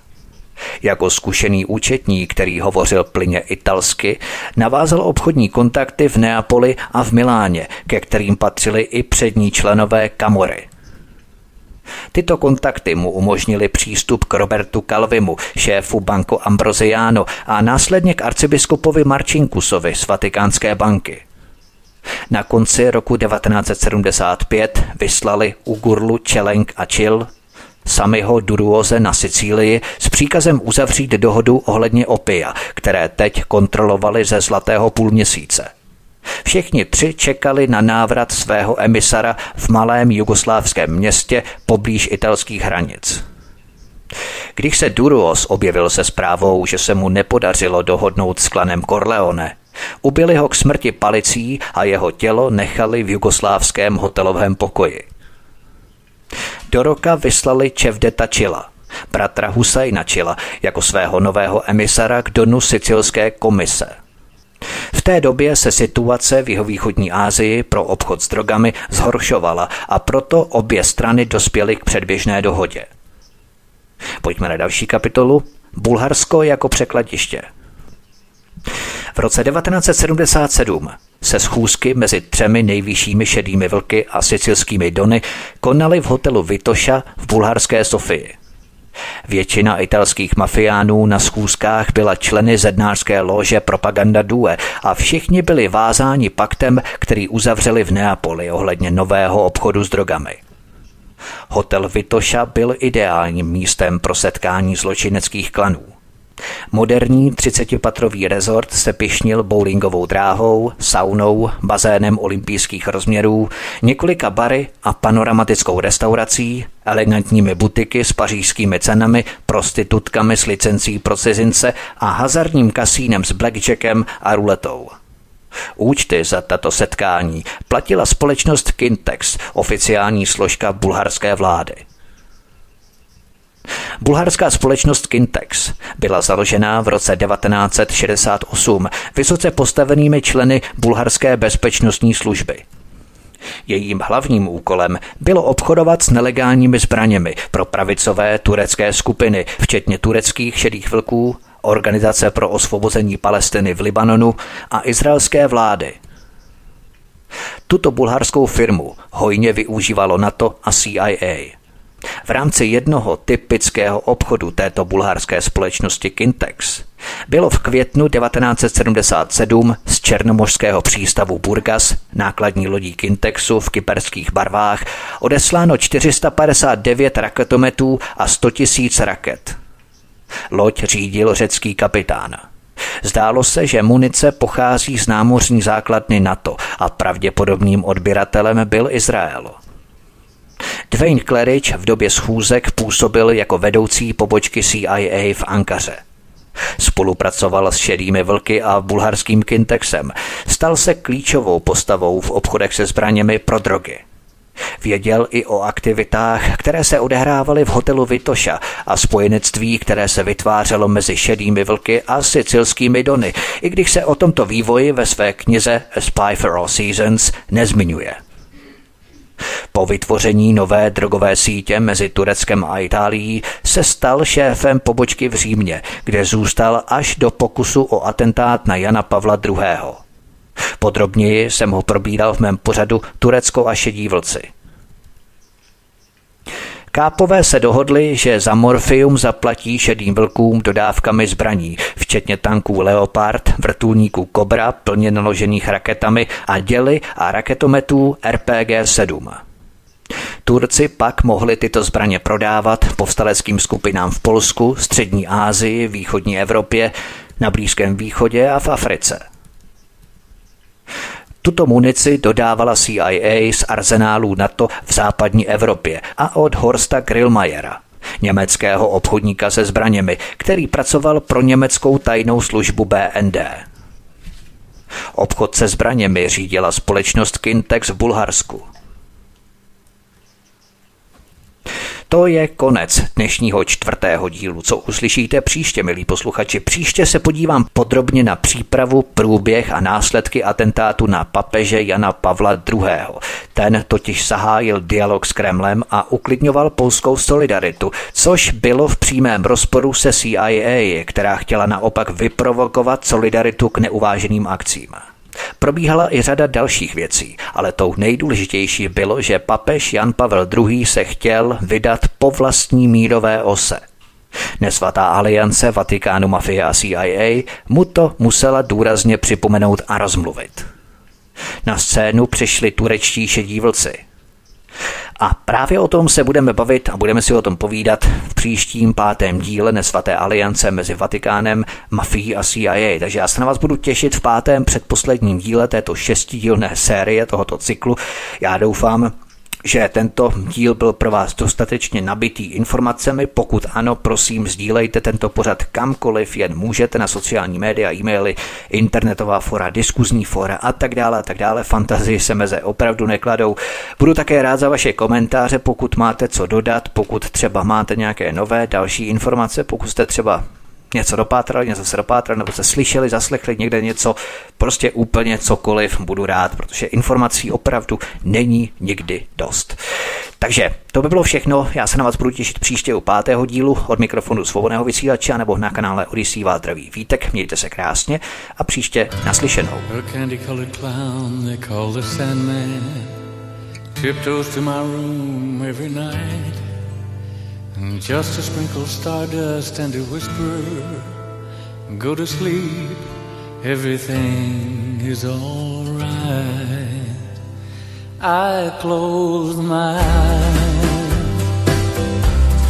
Jako zkušený účetní, který hovořil plyně italsky, navázal obchodní kontakty v Neapoli a v Miláně, ke kterým patřili i přední členové Camory. Tyto kontakty mu umožnili přístup k Robertu Calvimu, šéfu Banco Ambrosiano, a následně k arcibiskupovi Marcinkusovi z Vatikánské banky. Na konci roku 1975 vyslali Uğurlu, Çelenk a Çil Samiho Duruoze na Sicílii s příkazem uzavřít dohodu ohledně opia, které teď kontrolovali ze Zlatého půlměsíce. Všichni tři čekali na návrat svého emisara v malém jugoslávském městě poblíž italských hranic. Když se Duruoz objevil se zprávou, že se mu nepodařilo dohodnout s klanem Corleone, ubili ho k smrti palicí a jeho tělo nechali v jugoslávském hotelovém pokoji. Do roka vyslali Cevdeta Çila, bratra Hüseyina Çila, jako svého nového emisara k donu Sicilské komise. V té době se situace v jihovýchodní Asii pro obchod s drogami zhoršovala a proto obě strany dospěly k předběžné dohodě. Pojďme na další kapitolu. Bulharsko jako překladiště. V roce 1977 se schůzky mezi třemi nejvyššími šedými vlky a sicilskými dony konaly v hotelu Vitoša v bulharské Sofii. Většina italských mafiánů na schůzkách byla členy zednářské lóže Propaganda Due a všichni byli vázáni paktem, který uzavřeli v Neapoli ohledně nového obchodu s drogami. Hotel Vitoša byl ideálním místem pro setkání zločineckých klanů. Moderní 30patrový resort se pyšnil bowlingovou dráhou, saunou, bazénem olympijských rozměrů, několika bary a panoramatickou restaurací, elegantními butiky s pařížskými cenami, prostitutkami s licencí pro cizince a hazardním kasínem s blackjackem a ruletou. Účty za tato setkání platila společnost Kintex, oficiální složka bulharské vlády. Bulharská společnost Kintex byla založena v roce 1968 vysoce postavenými členy bulharské bezpečnostní služby. Jejím hlavním úkolem bylo obchodovat s nelegálními zbraněmi pro pravicové turecké skupiny, včetně tureckých šedých vlků, Organizace pro osvobození Palestiny v Libanonu a izraelské vlády. Tuto bulharskou firmu hojně využívalo NATO a CIA. V rámci jednoho typického obchodu této bulharské společnosti Kintex bylo v květnu 1977 z černomořského přístavu Burgas nákladní lodí Kintexu v kyperských barvách odesláno 459 raketometů a 100 000 raket. Loď řídil řecký kapitán. Zdálo se, že munice pochází z námořní základny NATO a pravděpodobným odběratelem byl Izrael. Dwayne Claridge v době schůzek působil jako vedoucí pobočky CIA v Ankaře. Spolupracoval s šedými vlky a bulharským Kintexem. Stal se klíčovou postavou v obchodech se zbraněmi pro drogy. Věděl i o aktivitách, které se odehrávaly v hotelu Vitoša a spojenectví, které se vytvářelo mezi šedými vlky a sicilskými dony, i když se o tomto vývoji ve své knize A Spy for All Seasons nezmiňuje. Po vytvoření nové drogové sítě mezi Tureckem a Itálií se stal šéfem pobočky v Římě, kde zůstal až do pokusu o atentát na Jana Pavla II. Podrobněji jsem ho probíral v mém pořadu Turecko a šedí vlci. Kápové se dohodli, že za morfium zaplatí šedým vlkům dodávkami zbraní, včetně tanků Leopard, vrtulníků Cobra plně naložených raketami a děly a raketometů RPG-7. Turci pak mohli tyto zbraně prodávat povstaleckým skupinám v Polsku, Střední Asii, Východní Evropě, na Blízkém východě a v Africe. Tuto munici dodávala CIA z arzenálů NATO v západní Evropě a od Horsta Grillmayera, německého obchodníka se zbraněmi, který pracoval pro německou tajnou službu BND. Obchod se zbraněmi řídila společnost Kintex v Bulharsku. To je konec dnešního čtvrtého dílu. Co uslyšíte příště, milí posluchači? Příště se podívám podrobně na přípravu, průběh a následky atentátu na papeže Jana Pavla II. Ten totiž zahájil dialog s Kremlem a uklidňoval polskou solidaritu, což bylo v přímém rozporu se CIA, která chtěla naopak vyprovokovat solidaritu k neuváženým akcím. Probíhala i řada dalších věcí, ale tou nejdůležitější bylo, že papež Jan Pavel II. Se chtěl vydat po vlastní mírové ose. Nesvatá aliance Vatikánu, mafie a CIA mu to musela důrazně připomenout a rozmluvit. Na scénu přišli turečtí šedí vlci. A právě o tom se budeme bavit a budeme si o tom povídat v příštím pátém díle Nesvaté aliance mezi Vatikánem, mafií a CIA. Takže já se na vás budu těšit v pátém předposledním díle této šestidílné série tohoto cyklu. Já doufám, že tento díl byl pro vás dostatečně nabitý informacemi. Pokud ano, prosím, sdílejte tento pořad kamkoliv jen můžete, na sociální média, e-maily, internetová fora, diskuzní fora a tak dále. Fantazii se meze opravdu nekladou. Budu také rád za vaše komentáře, pokud máte co dodat, pokud třeba máte nějaké nové další informace, pokud jste třeba něco se dopátral, nebo se slyšeli, zaslechli někde něco, prostě úplně cokoliv budu rád, protože informací opravdu není nikdy dost. Takže to by bylo všechno, já se na vás budu těšit příště u pátého dílu od mikrofonu Svobodného vysílače nebo na kanále Odyssey vás zdraví Vítek, mějte se krásně a příště naslyšenou. Just a sprinkle of stardust and a whisper, go to sleep, everything is alright. I close my eyes,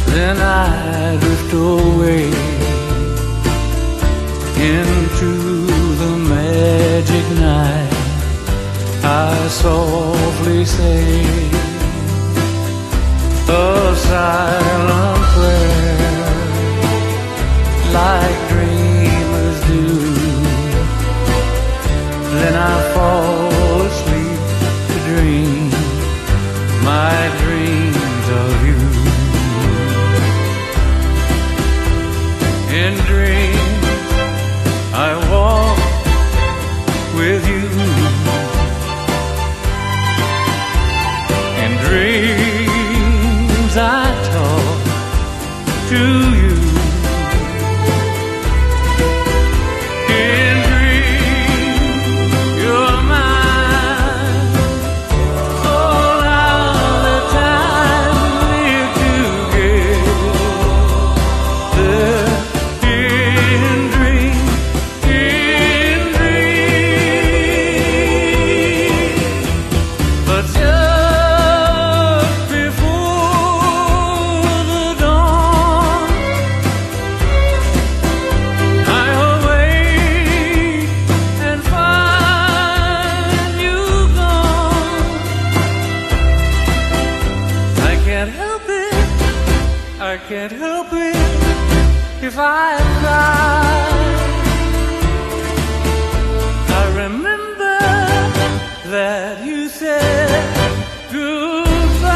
then I drift away into the magic night. I softly say a silent prayer, like dreamers do. Then I fall asleep to dream my dreams of you. In dreams I walk with you. In dreams I talk to you. In dreams, you're mine. Oh, now the time we're together. In dreams, but just can't help it if I cry. I remember that you said goodbye.